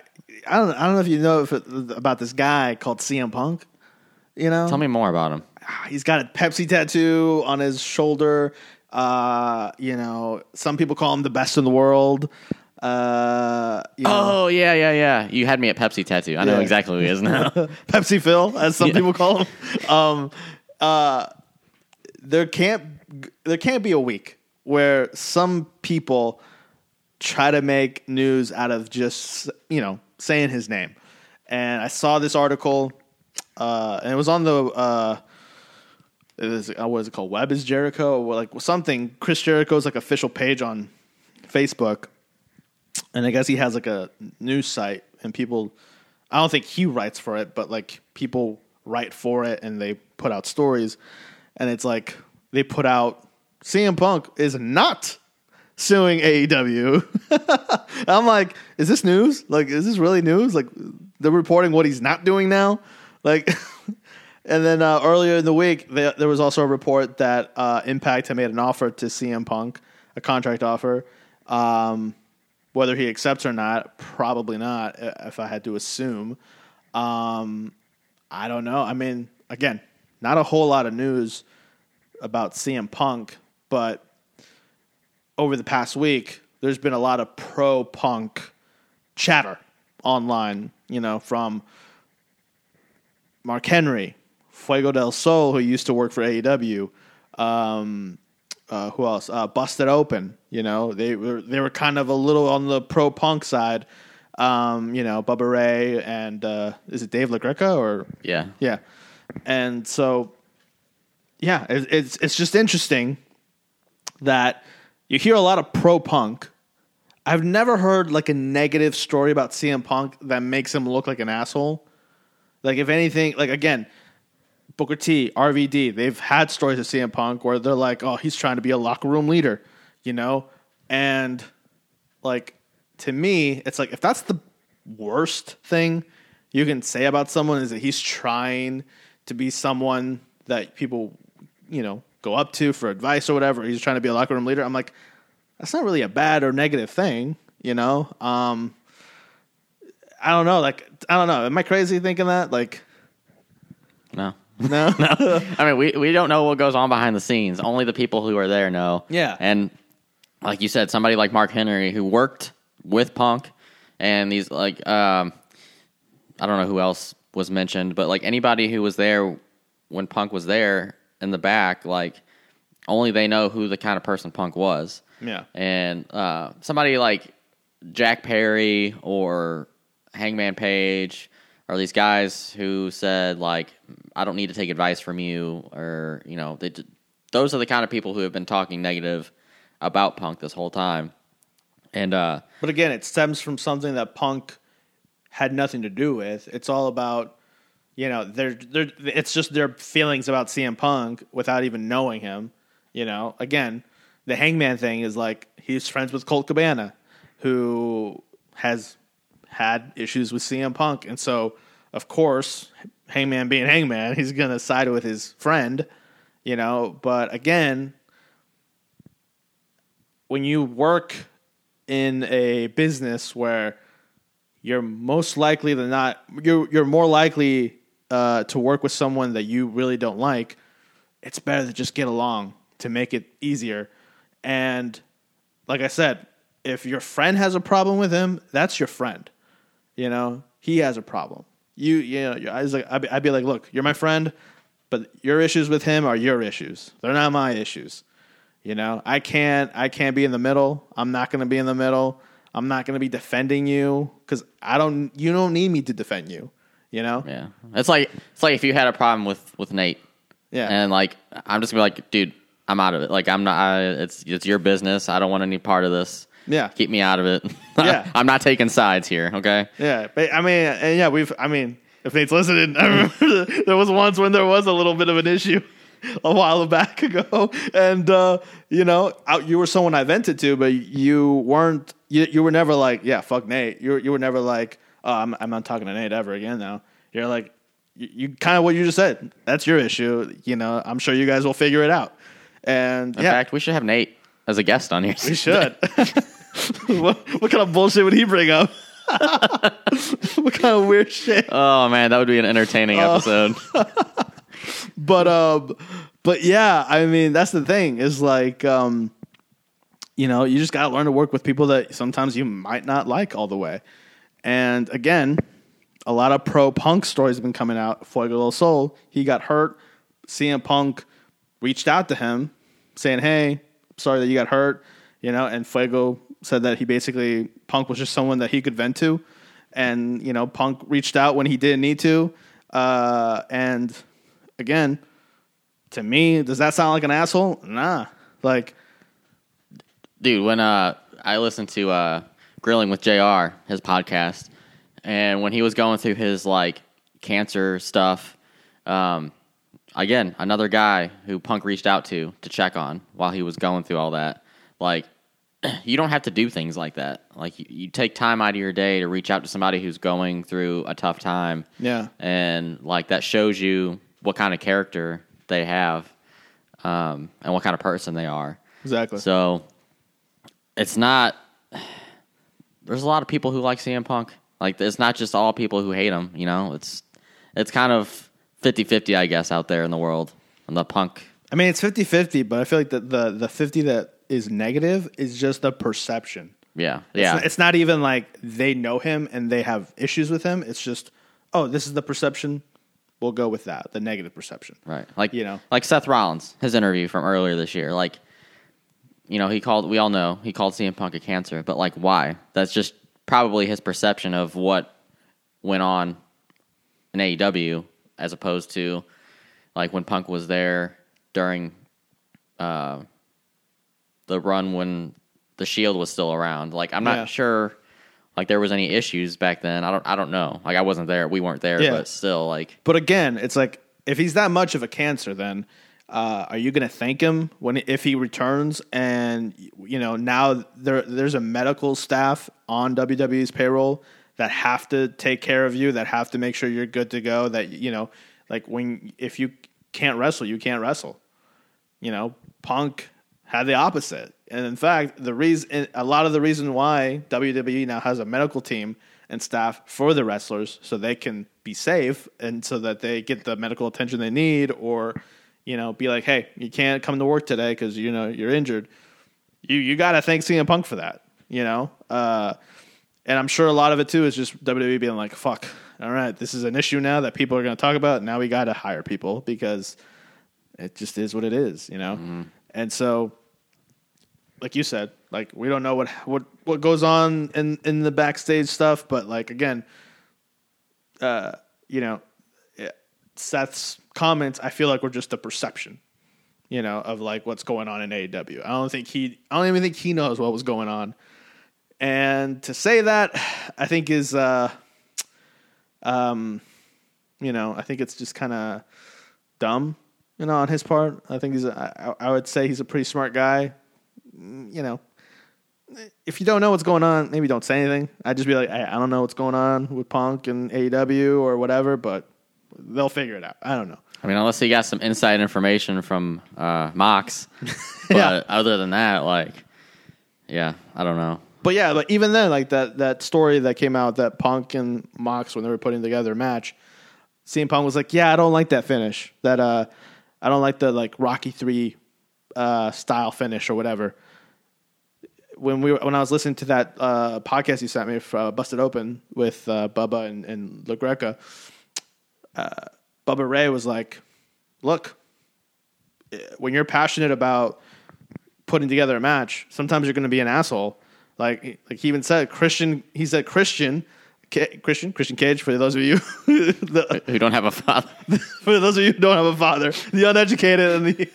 I don't I don't know if you know if it, about this guy called C M Punk. You know, tell me more about him. He's got a Pepsi tattoo on his shoulder. Uh, you know, some people call him the best in the world. Uh, you know. Oh yeah, yeah, yeah. You had me at Pepsi tattoo. I yeah. know exactly who he is now. Pepsi Phil, as some yeah. people call him. Um, uh. There can't there can't be a week where some people try to make news out of just, you know, saying his name. And I saw this article, uh, and it was on the uh, it was, what is it called? Web is Jericho or like something. Chris Jericho's like official page on Facebook, and I guess he has like a news site, and people. I don't think he writes for it, but like people write for it, and they put out stories. And it's like they put out C M Punk is not suing A E W. I'm like, is this news? Like, is this really news? Like, they're reporting what he's not doing now. Like, and then uh, earlier in the week, they, there was also a report that uh, Impact had made an offer to C M Punk, a contract offer. Um, whether he accepts or not, probably not, if I had to assume. Um, I don't know. I mean, again, not a whole lot of news about C M Punk, but over the past week, there's been a lot of pro-Punk chatter online, you know, from Mark Henry, Fuego del Sol, who used to work for A E W, um, uh, who else? Uh, Busted Open, you know, they were they were kind of a little on the pro-Punk side, um, you know, Bubba Ray and uh, is it Dave LaGreca or yeah, yeah. And so, yeah, it, it's it's just interesting that you hear a lot of pro-Punk. I've never heard, like, a negative story about C M Punk that makes him look like an asshole. Like, if anything, like, again, Booker T, R V D, they've had stories of C M Punk where they're like, oh, he's trying to be a locker room leader, you know? And, like, to me, it's like, if that's the worst thing you can say about someone is that he's trying to be someone that people, you know, go up to for advice or whatever. He's trying to be a locker room leader. I'm like, that's not really a bad or negative thing, you know? Um, I don't know. Like, I don't know. Am I crazy thinking that? Like, no. No? No. I mean, we, we don't know what goes on behind the scenes. Only the people who are there know. Yeah. And like you said, somebody like Mark Henry, who worked with Punk, and these, like, um, I don't know who else was mentioned, but like anybody who was there when Punk was there in the back, like, only they know who the kind of person Punk was. Yeah. And uh, somebody like Jack Perry or Hangman Page or these guys who said, like, I don't need to take advice from you, or, you know, they, those are the kind of people who have been talking negative about Punk this whole time. And uh, but again, it stems from something that Punk had nothing to do with. It's all about, you know, they're, they're, it's just their feelings about C M Punk without even knowing him. You know, again, the Hangman thing is like, he's friends with Colt Cabana, who has had issues with C M Punk. And so, of course, Hangman being Hangman, he's going to side with his friend, you know. But again, when you work in a business where you're most likely than not, you're, you're more likely uh, to work with someone that you really don't like, it's better to just get along to make it easier. And like I said, if your friend has a problem with him, that's your friend. You know, he has a problem. You, you know, I was like, I'd be, I'd be like, look, you're my friend, but your issues with him are your issues. They're not my issues. You know, I can't, I can't be in the middle. I'm not going to be in the middle. I'm not going to be defending you because I don't, you don't need me to defend you. You know? Yeah. It's like, it's like if you had a problem with, with Nate. Yeah. And like, I'm just gonna be like, dude, I'm out of it. Like, I'm not, I, it's, it's your business. I don't want any part of this. Yeah. Keep me out of it. Yeah. I'm not taking sides here, okay? Yeah. But, I mean, and yeah, we've, I mean, if Nate's listening, I remember there was once when there was a little bit of an issue a while back ago. And, uh, you know, I, you were someone I vented to, but you weren't, you, you were never like, yeah, fuck Nate. You, you were never like, oh, I'm, I'm not talking to Nate ever again now. You're like, you, you kind of what you just said. That's your issue. You know, I'm sure you guys will figure it out. And, in yeah. fact, we should have Nate as a guest on here. We should. what, what kind of bullshit would he bring up? What kind of weird shit? Oh man, that would be an entertaining uh, episode. But um, but yeah, I mean, that's the thing is like, um, you know, you just gotta learn to work with people that sometimes you might not like all the way. And again, a lot of pro Punk stories have been coming out. Fuego del Sol, he got hurt. C M Punk reached out to him, saying, "Hey, sorry that you got hurt," you know, and Fuego said that he basically, Punk was just someone that he could vent to, and, you know, Punk reached out when he didn't need to. Uh, and again, to me, does that sound like an asshole? Nah. Like, dude, when uh, I listened to uh, Grilling with J R, his podcast, and when he was going through his, like, cancer stuff, um, again, another guy who Punk reached out to to check on while he was going through all that, like, you don't have to do things like that. Like, you, you take time out of your day to reach out to somebody who's going through a tough time. Yeah. And like, that shows you what kind of character they have, um, and what kind of person they are. Exactly. So it's not, there's a lot of people who like C M Punk. Like, it's not just all people who hate him, you know, it's, it's kind of fifty-fifty, I guess, out there in the world and the Punk. I mean, it's fifty-fifty, but I feel like the, the, the fifty that is negative is just the perception. Yeah. Yeah. It's not, it's not even like they know him and they have issues with him. It's just, oh, this is the perception. We'll go with that. The negative perception. Right. Like, you know, like Seth Rollins, his interview from earlier this year. Like, you know, he called, we all know he called C M Punk a cancer, but like, why? That's just probably his perception of what went on in A E W as opposed to like when Punk was there during, uh, the run when the Shield was still around. Like, I'm not yeah. sure like there was any issues back then. I don't I don't know. Like I wasn't there. We weren't there, yeah. but still like But again, it's like if he's that much of a cancer then uh, are you going to thank him when if he returns and you know now there there's a medical staff on W W E's payroll that have to take care of you, that have to make sure you're good to go, that you know like when if you can't wrestle, you can't wrestle. You know, Punk had the opposite. And in fact, the reason a lot of the reason why W W E now has a medical team and staff for the wrestlers so they can be safe and so that they get the medical attention they need or, you know, be like, hey, you can't come to work today because, you know, you're injured. You you got to thank C M Punk for that, you know. Uh, and I'm sure a lot of it, too, is just W W E being like, fuck, all right, this is an issue now that people are going to talk about. Now we got to hire people because it just is what it is, you know. Mm-hmm. And so... like you said, like we don't know what what, what goes on in, in the backstage stuff, but like again, uh, you know, Seth's comments, I feel like were just a perception, you know, of like what's going on in A E W. I don't think he, I don't even think he knows what was going on, and to say that, I think is, uh, um, you know, I think it's just kind of dumb, you know, on his part. I think he's, a, I, I would say he's a pretty smart guy. You know, if you don't know what's going on, maybe don't say anything. I'd just be like, hey, I don't know what's going on with Punk and A E W or whatever, but they'll figure it out. I don't know. I mean, unless he got some inside information from uh, Mox. But yeah. Other than that, like, yeah, I don't know. But yeah, but even then, like that, that story that came out that Punk and Mox, when they were putting together a match, C M Punk was like, yeah, I don't like that finish. That uh, I don't like the like Rocky three uh, style finish or whatever. When we were, when I was listening to that uh, podcast you sent me for uh, Busted Open with uh, Bubba and, and La Greca, uh, Bubba Ray was like, look, when you're passionate about putting together a match, sometimes you're going to be an asshole. Like, like he even said, Christian, he said Christian, C- Christian, Christian Cage, for those of you the, who don't have a father, for those of you who don't have a father, the uneducated and the...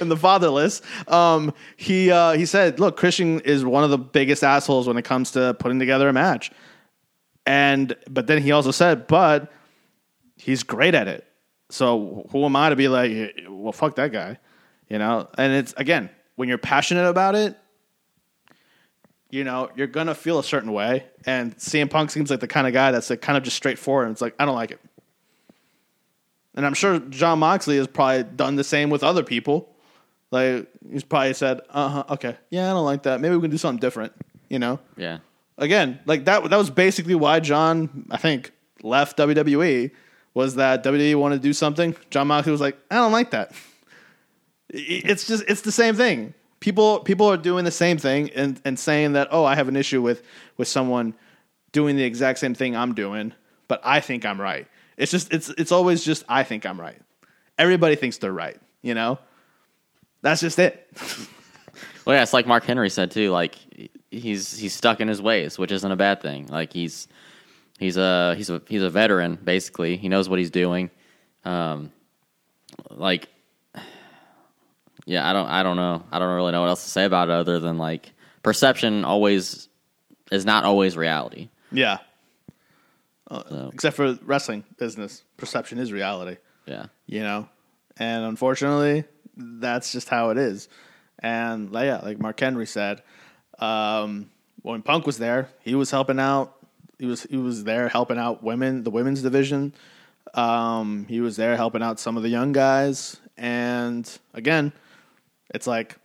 and the fatherless. Um, he uh, he said, "Look, Christian is one of the biggest assholes when it comes to putting together a match." And but then he also said, "But he's great at it." So who am I to be like, "Well, fuck that guy," you know? And it's again, when you're passionate about it, you know, you're gonna feel a certain way. And C M Punk seems like the kind of guy that's like kind of just straightforward. And it's like, I don't like it. And I'm sure John Moxley has probably done the same with other people. Like, he's probably said, uh-huh, okay, yeah, I don't like that. Maybe we can do something different, you know? Yeah. Again, like, that that was basically why John, I think, left W W E, was that W W E wanted to do something. John Moxley was like, I don't like that. It's just, it's the same thing. People people are doing the same thing and, and saying that, oh, I have an issue with, with someone doing the exact same thing I'm doing, but I think I'm right. It's just it's it's always just I think I'm right. Everybody thinks they're right, you know? That's just it. Well, yeah, it's like Mark Henry said too, like he's he's stuck in his ways, which isn't a bad thing. Like he's he's a he's a he's a veteran basically. He knows what he's doing. Um like yeah, I don't I don't know. I don't really know what else to say about it other than like perception always is not always reality. Yeah. So. Except for wrestling business, perception is reality. Yeah, you know, and unfortunately, that's just how it is. And yeah, like Mark Henry said, um, when Punk was there, he was helping out. He was he was there helping out women, the women's division. Um, he was there helping out some of the young guys. And again, it's like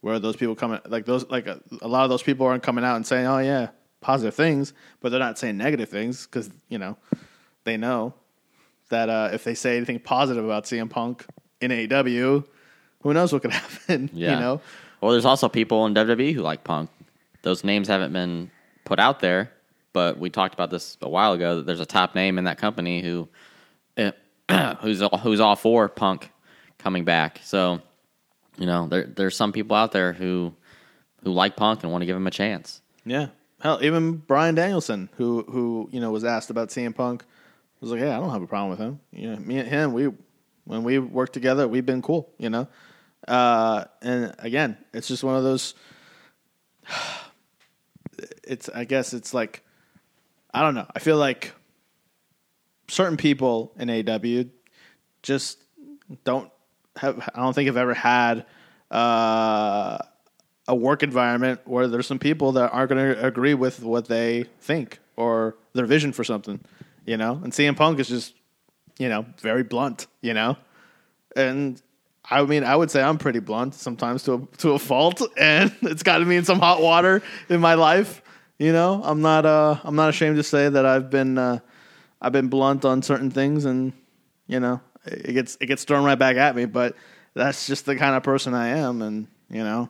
where are those people coming? Like those, like a, a lot of those people aren't coming out and saying, "Oh yeah." Positive things, but they're not saying negative things because, you know, they know that uh, if they say anything positive about C M Punk in A E W, who knows what could happen, yeah. You know? Well, there's also people in W W E who like Punk. Those names haven't been put out there, but we talked about this a while ago, that there's a top name in that company who uh, who's, who's all for Punk coming back. So, you know, there there's some people out there who who like Punk and want to give him a chance. Yeah. Hell, even Bryan Danielson, who who you know was asked about C M Punk, was like, "Yeah, I don't have a problem with him. You know, me and him, we when we work together, we've been cool." You know, uh, and again, it's just one of those. it's, I guess it's like, I don't know. I feel like certain people in A E W just don't have, I don't think I've ever had uh, a work environment where there's some people that aren't going to agree with what they think or their vision for something, you know? And C M Punk is just, you know, very blunt, you know? And I mean, I would say I'm pretty blunt sometimes to a, to a fault, and it's gotten me in some hot water in my life. You know, I'm not uh, I'm not ashamed to say that I've been uh, I've been blunt on certain things, and you know, it gets it gets thrown right back at me. But that's just the kind of person I am, and you know,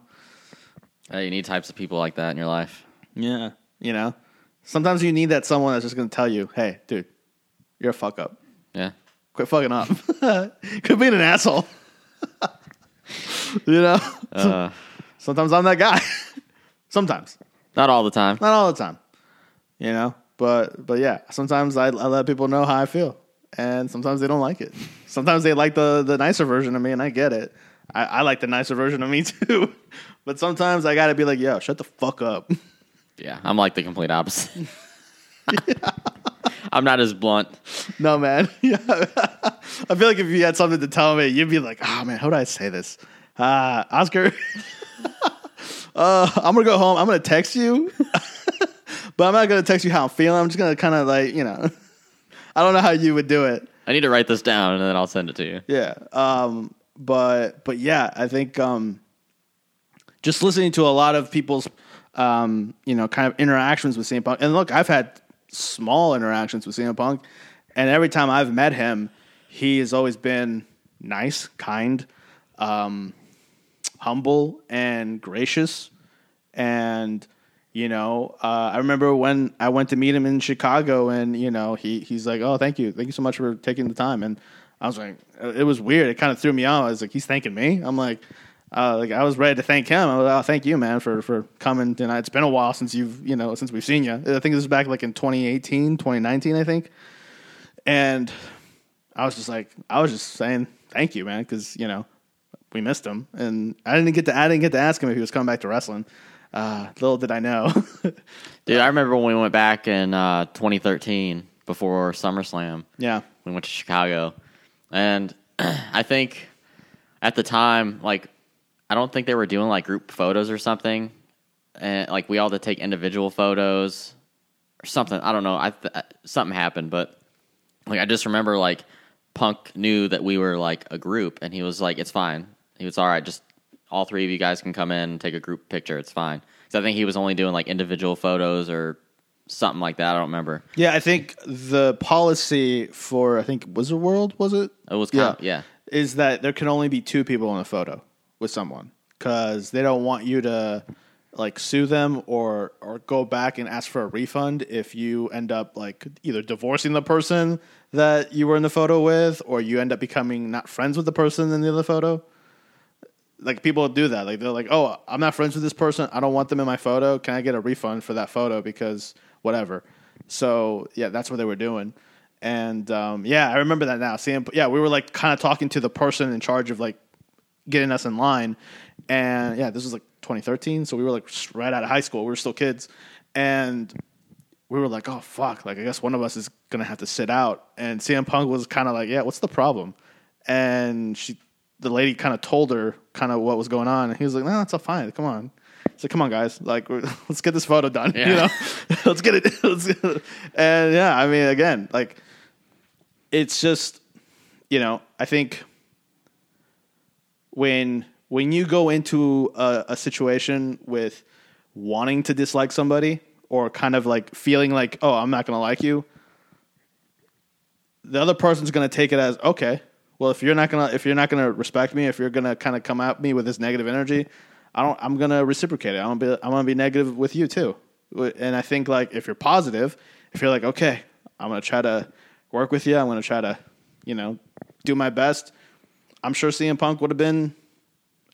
hey, you need types of people like that in your life. Yeah, you know, sometimes you need that someone that's just going to tell you, "Hey, dude, you're a fuck up. Yeah, quit fucking up. Quit being an asshole." You know, uh, sometimes I'm that guy. Sometimes, not all the time. Not all the time. You know, but but yeah, sometimes I, I let people know how I feel, and sometimes they don't like it. Sometimes they like the, the nicer version of me, and I get it. I, I like the nicer version of me too. But sometimes I gotta be like, yo, shut the fuck up. Yeah, I'm like the complete opposite. Yeah. I'm not as blunt. No, man. Yeah. I feel like if you had something to tell me, you'd be like, oh, man, how do I say this? Uh, Oscar, uh, I'm going to go home. I'm going to text you, but I'm not going to text you how I'm feeling. I'm just going to kind of like, you know, I don't know how you would do it. I need to write this down and then I'll send it to you. Yeah. Um, but, but yeah, I think um, just listening to a lot of people's, um, you know, kind of interactions with C M Punk. And look, I've had small interactions with C M Punk, and every time I've met him, he has always been nice, kind, um, humble, and gracious. And you know, uh, I remember when I went to meet him in Chicago, and you know, he he's like, "Oh, thank you, thank you so much for taking the time." And I was like, it was weird. It kind of threw me off. I was like, "He's thanking me?" I'm like, uh, like I was ready to thank him. I was like, "Oh, thank you, man, for for coming tonight. It's been a while since you've you know since we've seen you." I think this was back like in twenty eighteen, twenty nineteen, I think, and. I was just like, I was just saying thank you, man, because you know we missed him, and I didn't get to, I didn't get to ask him if he was coming back to wrestling. Uh, little did I know, dude. I remember when we went back in uh, twenty thirteen before SummerSlam. Yeah, we went to Chicago, and I think at the time, like, I don't think they were doing like group photos or something, and like we all had to take individual photos or something. I don't know. I th- something happened, but like I just remember like. Punk knew that we were like a group, and he was like, "It's fine." He was all right. Just all three of you guys can come in and take a group picture. It's fine. So I think he was only doing like individual photos or something like that. I don't remember. Yeah, I think the policy for I think Wizard World was it? It was kind yeah. Of, yeah. Is that there can only be two people in a photo with someone because they don't want you to like sue them or or go back and ask for a refund if you end up like either divorcing the person that you were in the photo with, or you end up becoming not friends with the person in the other photo. Like people do that. Like they're like, oh, I'm not friends with this person. I don't want them in my photo. Can I get a refund for that photo? Because whatever. So yeah, that's what they were doing. And um, yeah, I remember that now. Seeing, yeah, we were like kind of talking to the person in charge of like getting us in line. And yeah, this was like twenty thirteen. So we were like right out of high school. We were still kids. And we were like, oh, fuck. Like, I guess one of us is going to have to sit out. And C M Punk was kind of like, yeah, what's the problem? And she, the lady kind of told her kind of what was going on. And he was like, no, that's all fine. Come on. He's like, come on, guys. Like, let's get this photo done. Yeah. You know, let's get it. Let's get it. And yeah, I mean, again, like, it's just, you know, I think when when you go into a, a situation with wanting to dislike somebody, or kind of like feeling like, oh, I'm not going to like you. The other person's going to take it as, okay, well, if you're not going to, if you're not going to respect me, if you're going to kind of come at me with this negative energy, I don't, I'm going to reciprocate it. I'm going to be, I'm going to be negative with you too. And I think like, if you're positive, if you're like, okay, I'm going to try to work with you. I'm going to try to, you know, do my best. I'm sure C M Punk would have been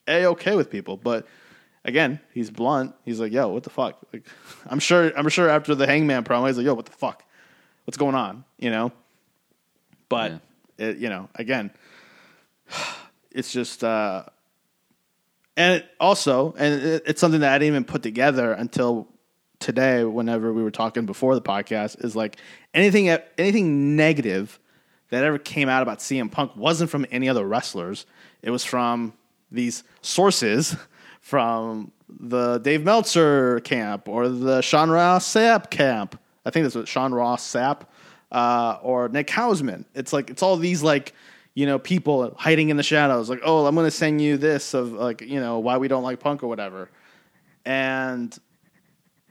A-okay with people, but again, he's blunt. He's like, "Yo, what the fuck?" Like, I'm sure. I'm sure after the Hangman promo, he's like, "Yo, what the fuck? What's going on?" You know. But yeah. It, you know, again, it's just, uh, and it also, and it, it's something that I didn't even put together until today, whenever we were talking before the podcast, is like anything anything negative that ever came out about C M Punk wasn't from any other wrestlers. It was from these sources from the Dave Meltzer camp or the Sean Ross Sapp camp. I think that's what Sean Ross Sapp uh, or Nick Hausman. It's like it's all these like, you know, people hiding in the shadows like, oh, I'm going to send you this of like, you know, why we don't like Punk or whatever. And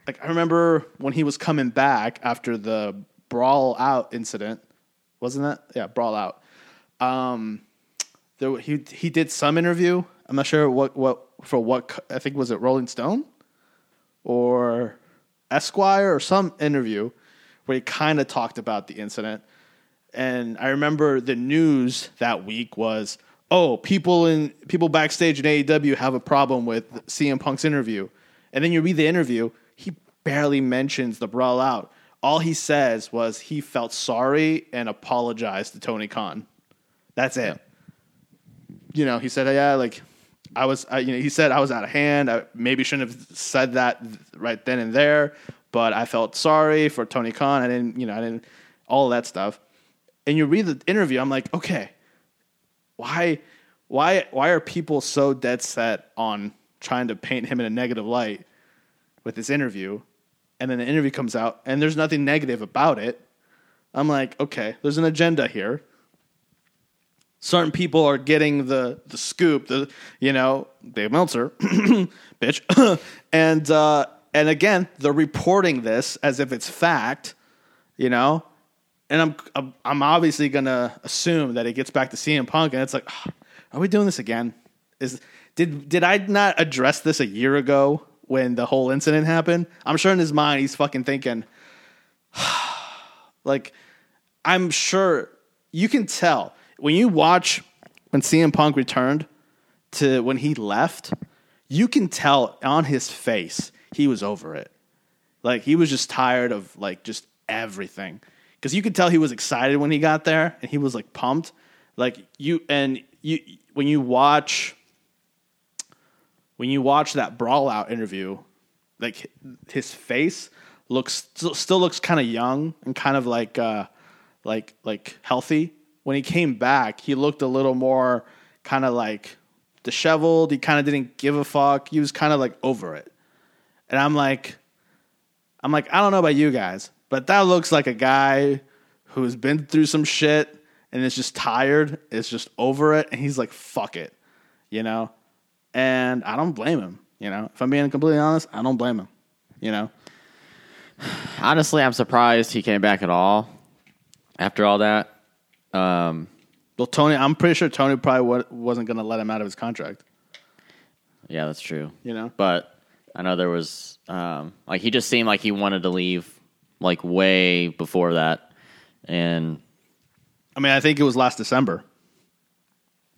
like I remember when he was coming back after the Brawl Out incident. Wasn't that? Yeah, Brawl Out. Um, there, he he did some interview. I'm not sure what, what for what, I think was it Rolling Stone or Esquire or some interview where he kind of talked about the incident. And I remember the news that week was, oh, people in people backstage in A E W have a problem with C M Punk's interview. And then you read the interview, he barely mentions the Brawl Out. All he says was he felt sorry and apologized to Tony Khan. That's it. Yeah. You know, he said, yeah, like I was, I, you know, he said I was out of hand. I maybe shouldn't have said that right then and there, but I felt sorry for Tony Khan. I didn't, you know, I didn't, all that stuff. And you read the interview. I'm like, okay, why, why, why are people so dead set on trying to paint him in a negative light with this interview? And then the interview comes out, and there's nothing negative about it. I'm like, okay, there's an agenda here. Certain people are getting the the scoop, the you know, Dave Meltzer, bitch, and uh, and again, they're reporting this as if it's fact, you know. And I'm I'm, I'm obviously gonna assume that it gets back to C M Punk, and it's like, oh, are we doing this again? Is did did I not address this a year ago? When the whole incident happened, I'm sure in his mind, he's fucking thinking, like, I'm sure you can tell when you watch when C M Punk returned to when he left, you can tell on his face, he was over it. Like he was just tired of like just everything. Cause you could tell he was excited when he got there and he was like pumped. Like you, and you, when you watch, When you watch that Brawl Out interview, like his face looks still looks kind of young and kind of like uh, like like healthy. When he came back, he looked a little more kind of like disheveled. He kind of didn't give a fuck. He was kind of like over it. And I'm like, I'm like, I don't know about you guys, but that looks like a guy who's been through some shit and is just tired. Is just over it, and he's like, fuck it, you know. And I don't blame him, you know. If I'm being completely honest, I don't blame him, you know. Honestly, I'm surprised he came back at all after all that. Um, well, Tony, I'm pretty sure Tony probably wasn't going to let him out of his contract. Yeah, that's true. You know, but I know there was um, like he just seemed like he wanted to leave like way before that, and I mean, I think it was last December.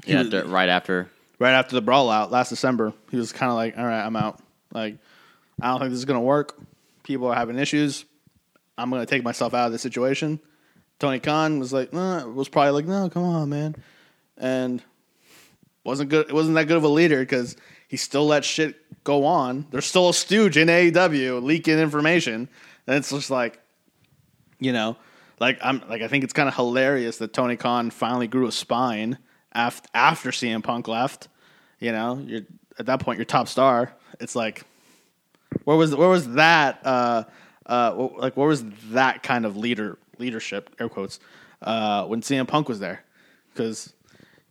Yeah, was, right after. Right after the Brawl Out last December, he was kind of like, all right, I'm out. Like, I don't think this is going to work. People are having issues. I'm going to take myself out of this situation. Tony Khan was like, nah, was probably like, no, come on, man. And wasn't good. It wasn't that good of a leader because he still let shit go on. There's still a stooge in A E W leaking information. And it's just like, you know, like, I'm like, I think it's kind of hilarious that Tony Khan finally grew a spine. After C M Punk left, you know, you're at that point you're top star. It's like, where was where was that? Uh, uh, like where was that kind of leader leadership? Air quotes uh, when C M Punk was there, because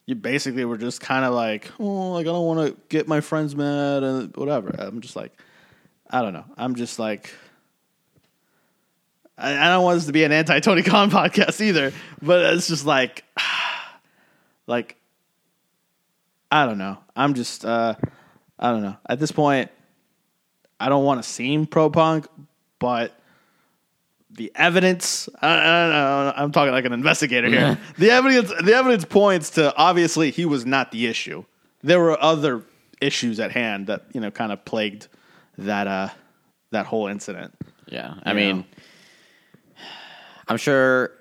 you basically were just kind of like, oh, like I don't want to get my friends mad and whatever. I'm just like, I don't know. I'm just like, I, I don't want this to be an anti Tony Khan podcast either, but it's just like. Like, I don't know. I'm just, uh, I don't know. At this point, I don't want to seem pro-Punk, but the evidence, I, I don't know. I'm talking like an investigator here. the evidence, the evidence points to obviously he was not the issue. There were other issues at hand that, you know, kind of plagued that, uh, that whole incident. Yeah. I mean, know? I'm sure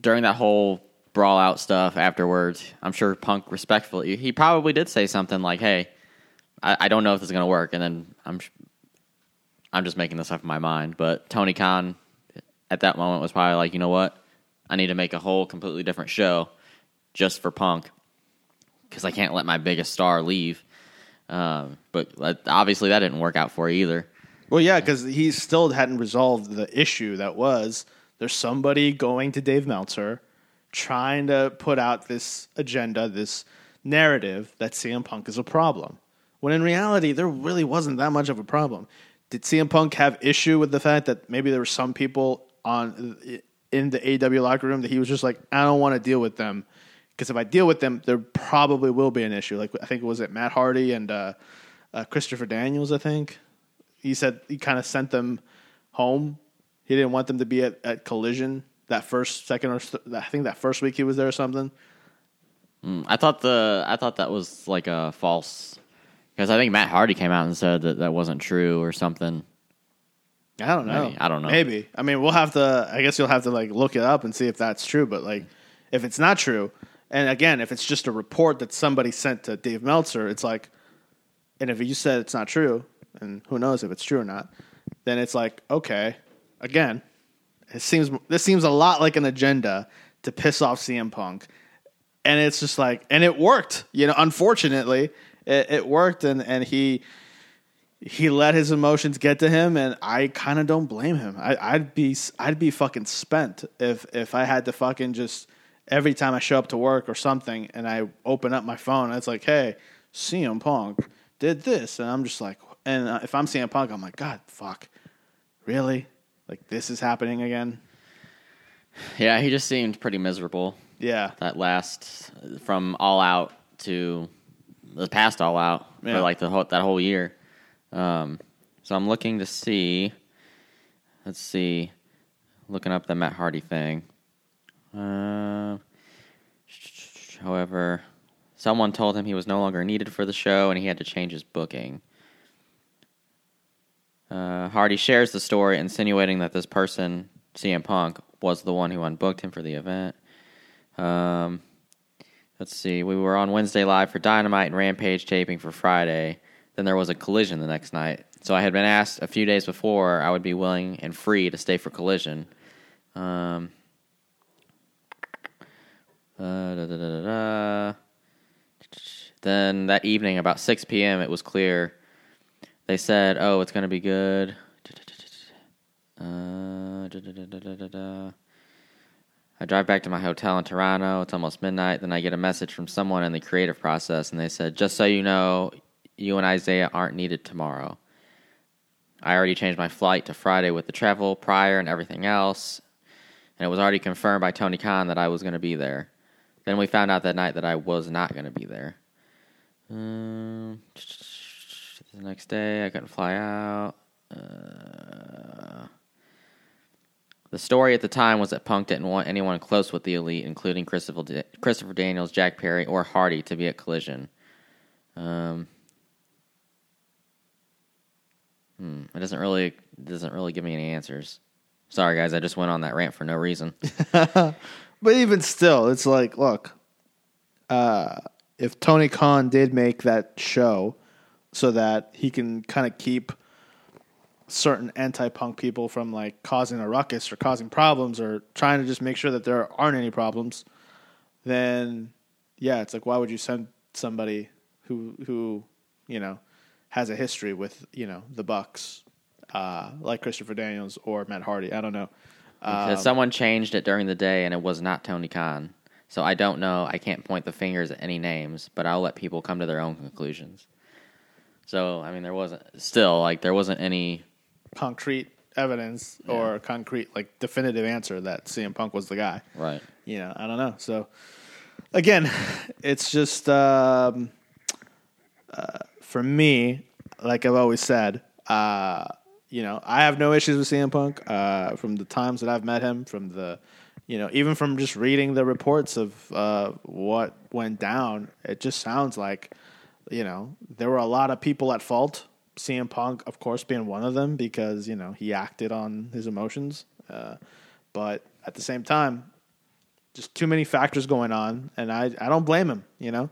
during that whole Brawl Out stuff afterwards, I'm sure Punk respectfully, he probably did say something like, hey, I, I don't know if this is going to work. And then I'm I'm just making this up in my mind, but Tony Khan at that moment was probably like, you know what? I need to make a whole completely different show just for Punk because I can't let my biggest star leave. Um, but obviously that didn't work out for you either. Well, yeah, because he still hadn't resolved the issue that was there's somebody going to Dave Meltzer trying to put out this agenda, this narrative that C M Punk is a problem. When in reality, there really wasn't that much of a problem. Did C M Punk have issue with the fact that maybe there were some people on in the A E W locker room that he was just like, I don't want to deal with them because if I deal with them, there probably will be an issue. Like I think it was it Matt Hardy and uh, uh, Christopher Daniels, I think. He said he kind of sent them home. He didn't want them to be at, at Collision that first, second, or st- I think that first week he was there or something. Mm, I thought the I thought that was like a false. Because I think Matt Hardy came out and said that that wasn't true or something. I don't know. Maybe. I don't know. Maybe. I mean, we'll have to, I guess you'll have to like look it up and see if that's true. But like, if it's not true, and again, if it's just a report that somebody sent to Dave Meltzer, it's like, and if you said it's not true, and who knows if it's true or not, then it's like, okay, again, it seems this seems a lot like an agenda to piss off C M Punk. And it's just like, and it worked, you know, unfortunately. It, it worked, and, and he he let his emotions get to him, and I kind of don't blame him. I, I'd be I'd be fucking spent if if I had to fucking just every time I show up to work or something, and I open up my phone, and it's like, hey, C M Punk did this, and I'm just like, and if I'm C M Punk, I'm like, God, fuck, really? Like this is happening again? Yeah, he just seemed pretty miserable. Yeah, that last from All Out to. The past All Out yeah. for like the whole, that whole year. Um, so I'm looking to see. Let's see. Looking up the Matt Hardy thing. Uh, however, someone told him he was no longer needed for the show and he had to change his booking. Uh, Hardy shares the story insinuating that this person, C M Punk, was the one who unbooked him for the event. Um... Let's see, we were on Wednesday live for Dynamite and Rampage taping for Friday. Then there was a Collision the next night. So I had been asked a few days before I would be willing and free to stay for Collision. Um, uh, da, da, da, da, da. Then that evening, about six p.m., it was clear. They said, oh, it's going to be good. Uh, da, da, da, da, da, da, da. I drive back to my hotel in Toronto. It's almost midnight. Then I get a message from someone in the creative process, and they said, just so you know, you and Isaiah aren't needed tomorrow. I already changed my flight to Friday with the travel prior and everything else, and it was already confirmed by Tony Khan that I was going to be there. Then we found out that night that I was not going to be there. Um, the next day, I couldn't fly out. Uh... The story at the time was that Punk didn't want anyone close with the Elite, including Christopher, D- Christopher Daniels, Jack Perry, or Hardy, to be at Collision. Um, hmm, it doesn't really doesn't really give me any answers. Sorry, guys, I just went on that rant for no reason. But even still, it's like, look, uh, if Tony Khan did make that show so that he can kind of keep certain anti-Punk people from like causing a ruckus or causing problems or trying to just make sure that there aren't any problems, then yeah, it's like, why would you send somebody who, who, you know, has a history with, you know, the Bucks, uh, like Christopher Daniels or Matt Hardy? I don't know. Um, someone changed it during the day and it was not Tony Khan. So I don't know. I can't point the fingers at any names, but I'll let people come to their own conclusions. So, I mean, there wasn't still like, there wasn't any concrete evidence yeah. or concrete, like, definitive answer that C M Punk was the guy. Right. You know, I don't know. So, again, it's just, um, uh, for me, like I've always said, uh, you know, I have no issues with C M Punk uh, from the times that I've met him, from the, you know, even from just reading the reports of uh, what went down, it just sounds like, you know, there were a lot of people at fault. C M Punk, of course, being one of them because, you know, he acted on his emotions. Uh, but at the same time, just too many factors going on, and I, I don't blame him, you know.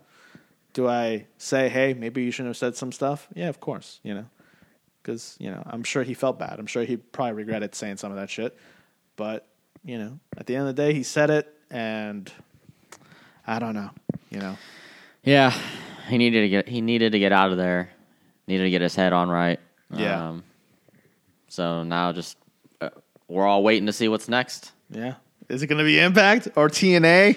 Do I say, hey, maybe you shouldn't have said some stuff? Yeah, of course, you know. because, you know, I'm sure he felt bad. I'm sure he probably regretted saying some of that shit. But, you know, at the end of the day, he said it, and I don't know, you know. Yeah, he needed to get he needed to get out of there. Needed to get his head on right. Yeah. Um, so now just uh, we're all waiting to see what's next. Yeah. Is it going to be Impact or T N A?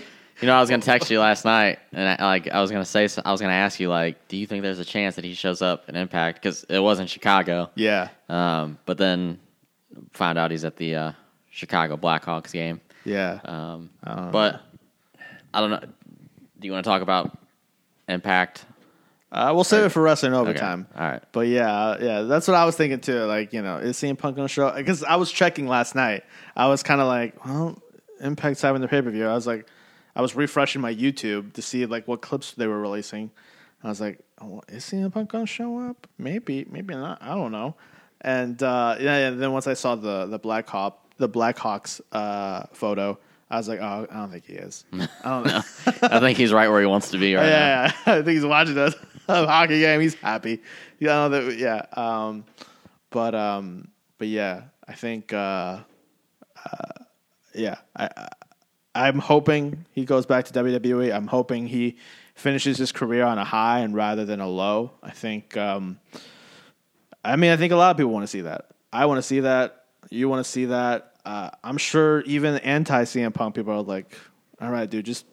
You know, I was going to text you last night, and I, like I was going to say, I was going to ask you, like, do you think there's a chance that he shows up in Impact? Because it was in Chicago. Yeah. Um, but then found out he's at the uh, Chicago Blackhawks game. Yeah. Um, I but know. I don't know. Do you want to talk about Impact? Uh, we'll save it for Wrestling Overtime. Okay. All right. But yeah, yeah, that's what I was thinking too. Like, you know, is C M Punk going to show up? Because I was checking last night. I was kind of like, well, Impact's having the pay per view. I was like. I was refreshing my YouTube to see like what clips they were releasing. I was like, oh, "Is C M Punk gonna show up? Maybe, maybe not. I don't know." And uh, yeah, and then once I saw the the Black Hawk the Blackhawks uh, photo, I was like, "Oh, I don't think he is. I don't know. I think he's right where he wants to be right yeah, now. Yeah, I think he's watching a hockey game. He's happy. You know that, yeah. Um, but um, but yeah, I think uh, uh, yeah, I. I I'm hoping he goes back to W W E. I'm hoping he finishes his career on a high and rather than a low. I think, um, I mean, I think a lot of people want to see that. I want to see that. You want to see that. Uh, I'm sure even anti-C M Punk people are like, all right, dude, just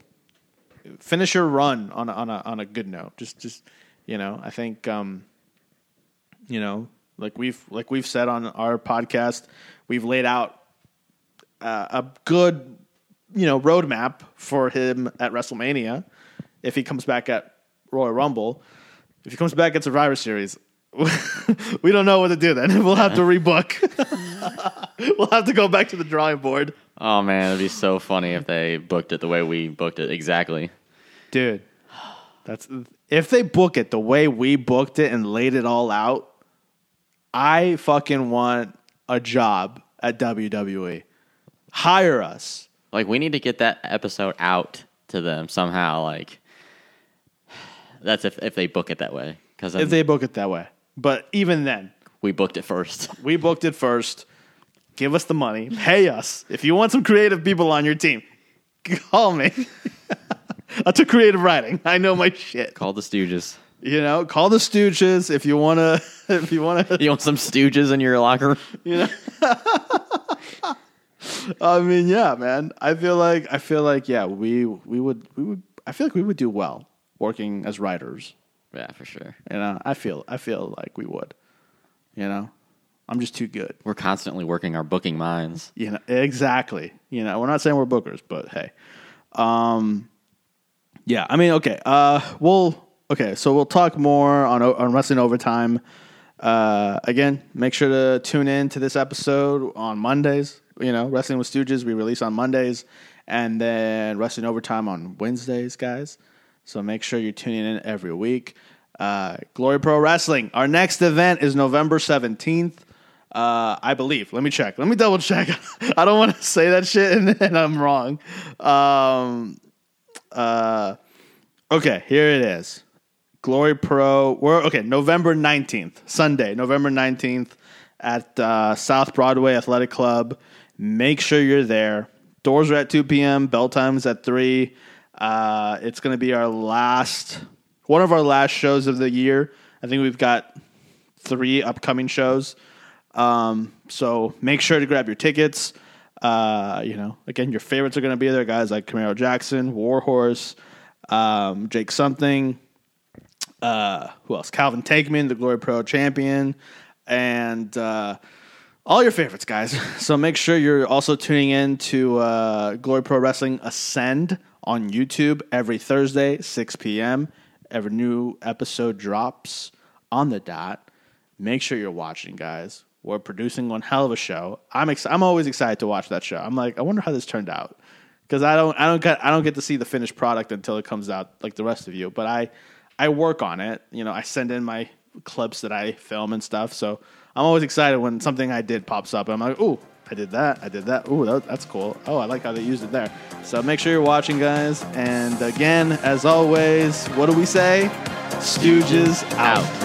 finish your run on a, on a, on a good note. Just, just, you know, I think, um, you know, like we've, like we've said on our podcast, we've laid out uh, a good, you know, roadmap for him at WrestleMania. If he comes back at Royal Rumble, if he comes back at Survivor Series, we don't know what to do then. We'll have to rebook. We'll have to go back to the drawing board. Oh man, it'd be so funny if they booked it the way we booked it. Exactly. Dude, that's if they book it the way we booked it and laid it all out, I fucking want a job at W W E. Hire us. Like, we need to get that episode out to them somehow. Like, that's if, if they book it that way. 'Cause if they book it that way. But even then. We booked it first. We booked it first. Give us the money. Pay us. If you want some creative people on your team, call me. I took creative writing. I know my shit. Call the Stooges. You know, call the Stooges if you want to. If you want to. You want some Stooges in your locker? You know. I mean, yeah, man. I feel like I feel like yeah, we we would we would I feel like we would do well working as writers. Yeah, for sure. You know, I feel I feel like we would. You know, I'm just too good. We're constantly working our booking minds. You know, exactly. You know, we're not saying we're bookers, but hey, um, yeah. I mean, okay. Uh, we'll okay. So we'll talk more on on Wrestling Overtime. Uh, again, make sure to tune in to this episode on Mondays. You know, Wrestling with Stooges, we release on Mondays, and then Wrestling Overtime on Wednesdays, guys. So make sure you're tuning in every week. Uh, Glory Pro Wrestling. Our next event is November seventeenth, uh, I believe. Let me check. Let me double check. I don't want to say that shit and, and I'm wrong. Um, uh, okay, here it is. Glory Pro. We're, okay, November nineteenth, Sunday, November nineteenth at uh, South Broadway Athletic Club. Make sure you're there. Doors are at two p.m. Bell time's at three. Uh, it's going to be our last, one of our last shows of the year. I think we've got three upcoming shows. Um, so make sure to grab your tickets. Uh, you know, again, your favorites are going to be there. Guys like Camaro Jackson, Warhorse, um, Jake Something. Uh, who else? Calvin Takeman, the Glory Pro champion. And, uh, all your favorites, guys. So make sure you're also tuning in to uh, Glory Pro Wrestling Ascend on YouTube every Thursday, six p.m. Every new episode drops on the dot. Make sure you're watching, guys. We're producing one hell of a show. I'm ex- I'm always excited to watch that show. I'm like, I wonder how this turned out, because I don't I don't get I don't get to see the finished product until it comes out, like the rest of you. But I I work on it. You know, I send in my clips that I film and stuff. So I'm always excited when something I did pops up. I'm like, ooh, I did that. I did that. Ooh, that, that's cool. Oh, I like how they used it there. So make sure you're watching, guys. And again, as always, what do we say? Stooges out.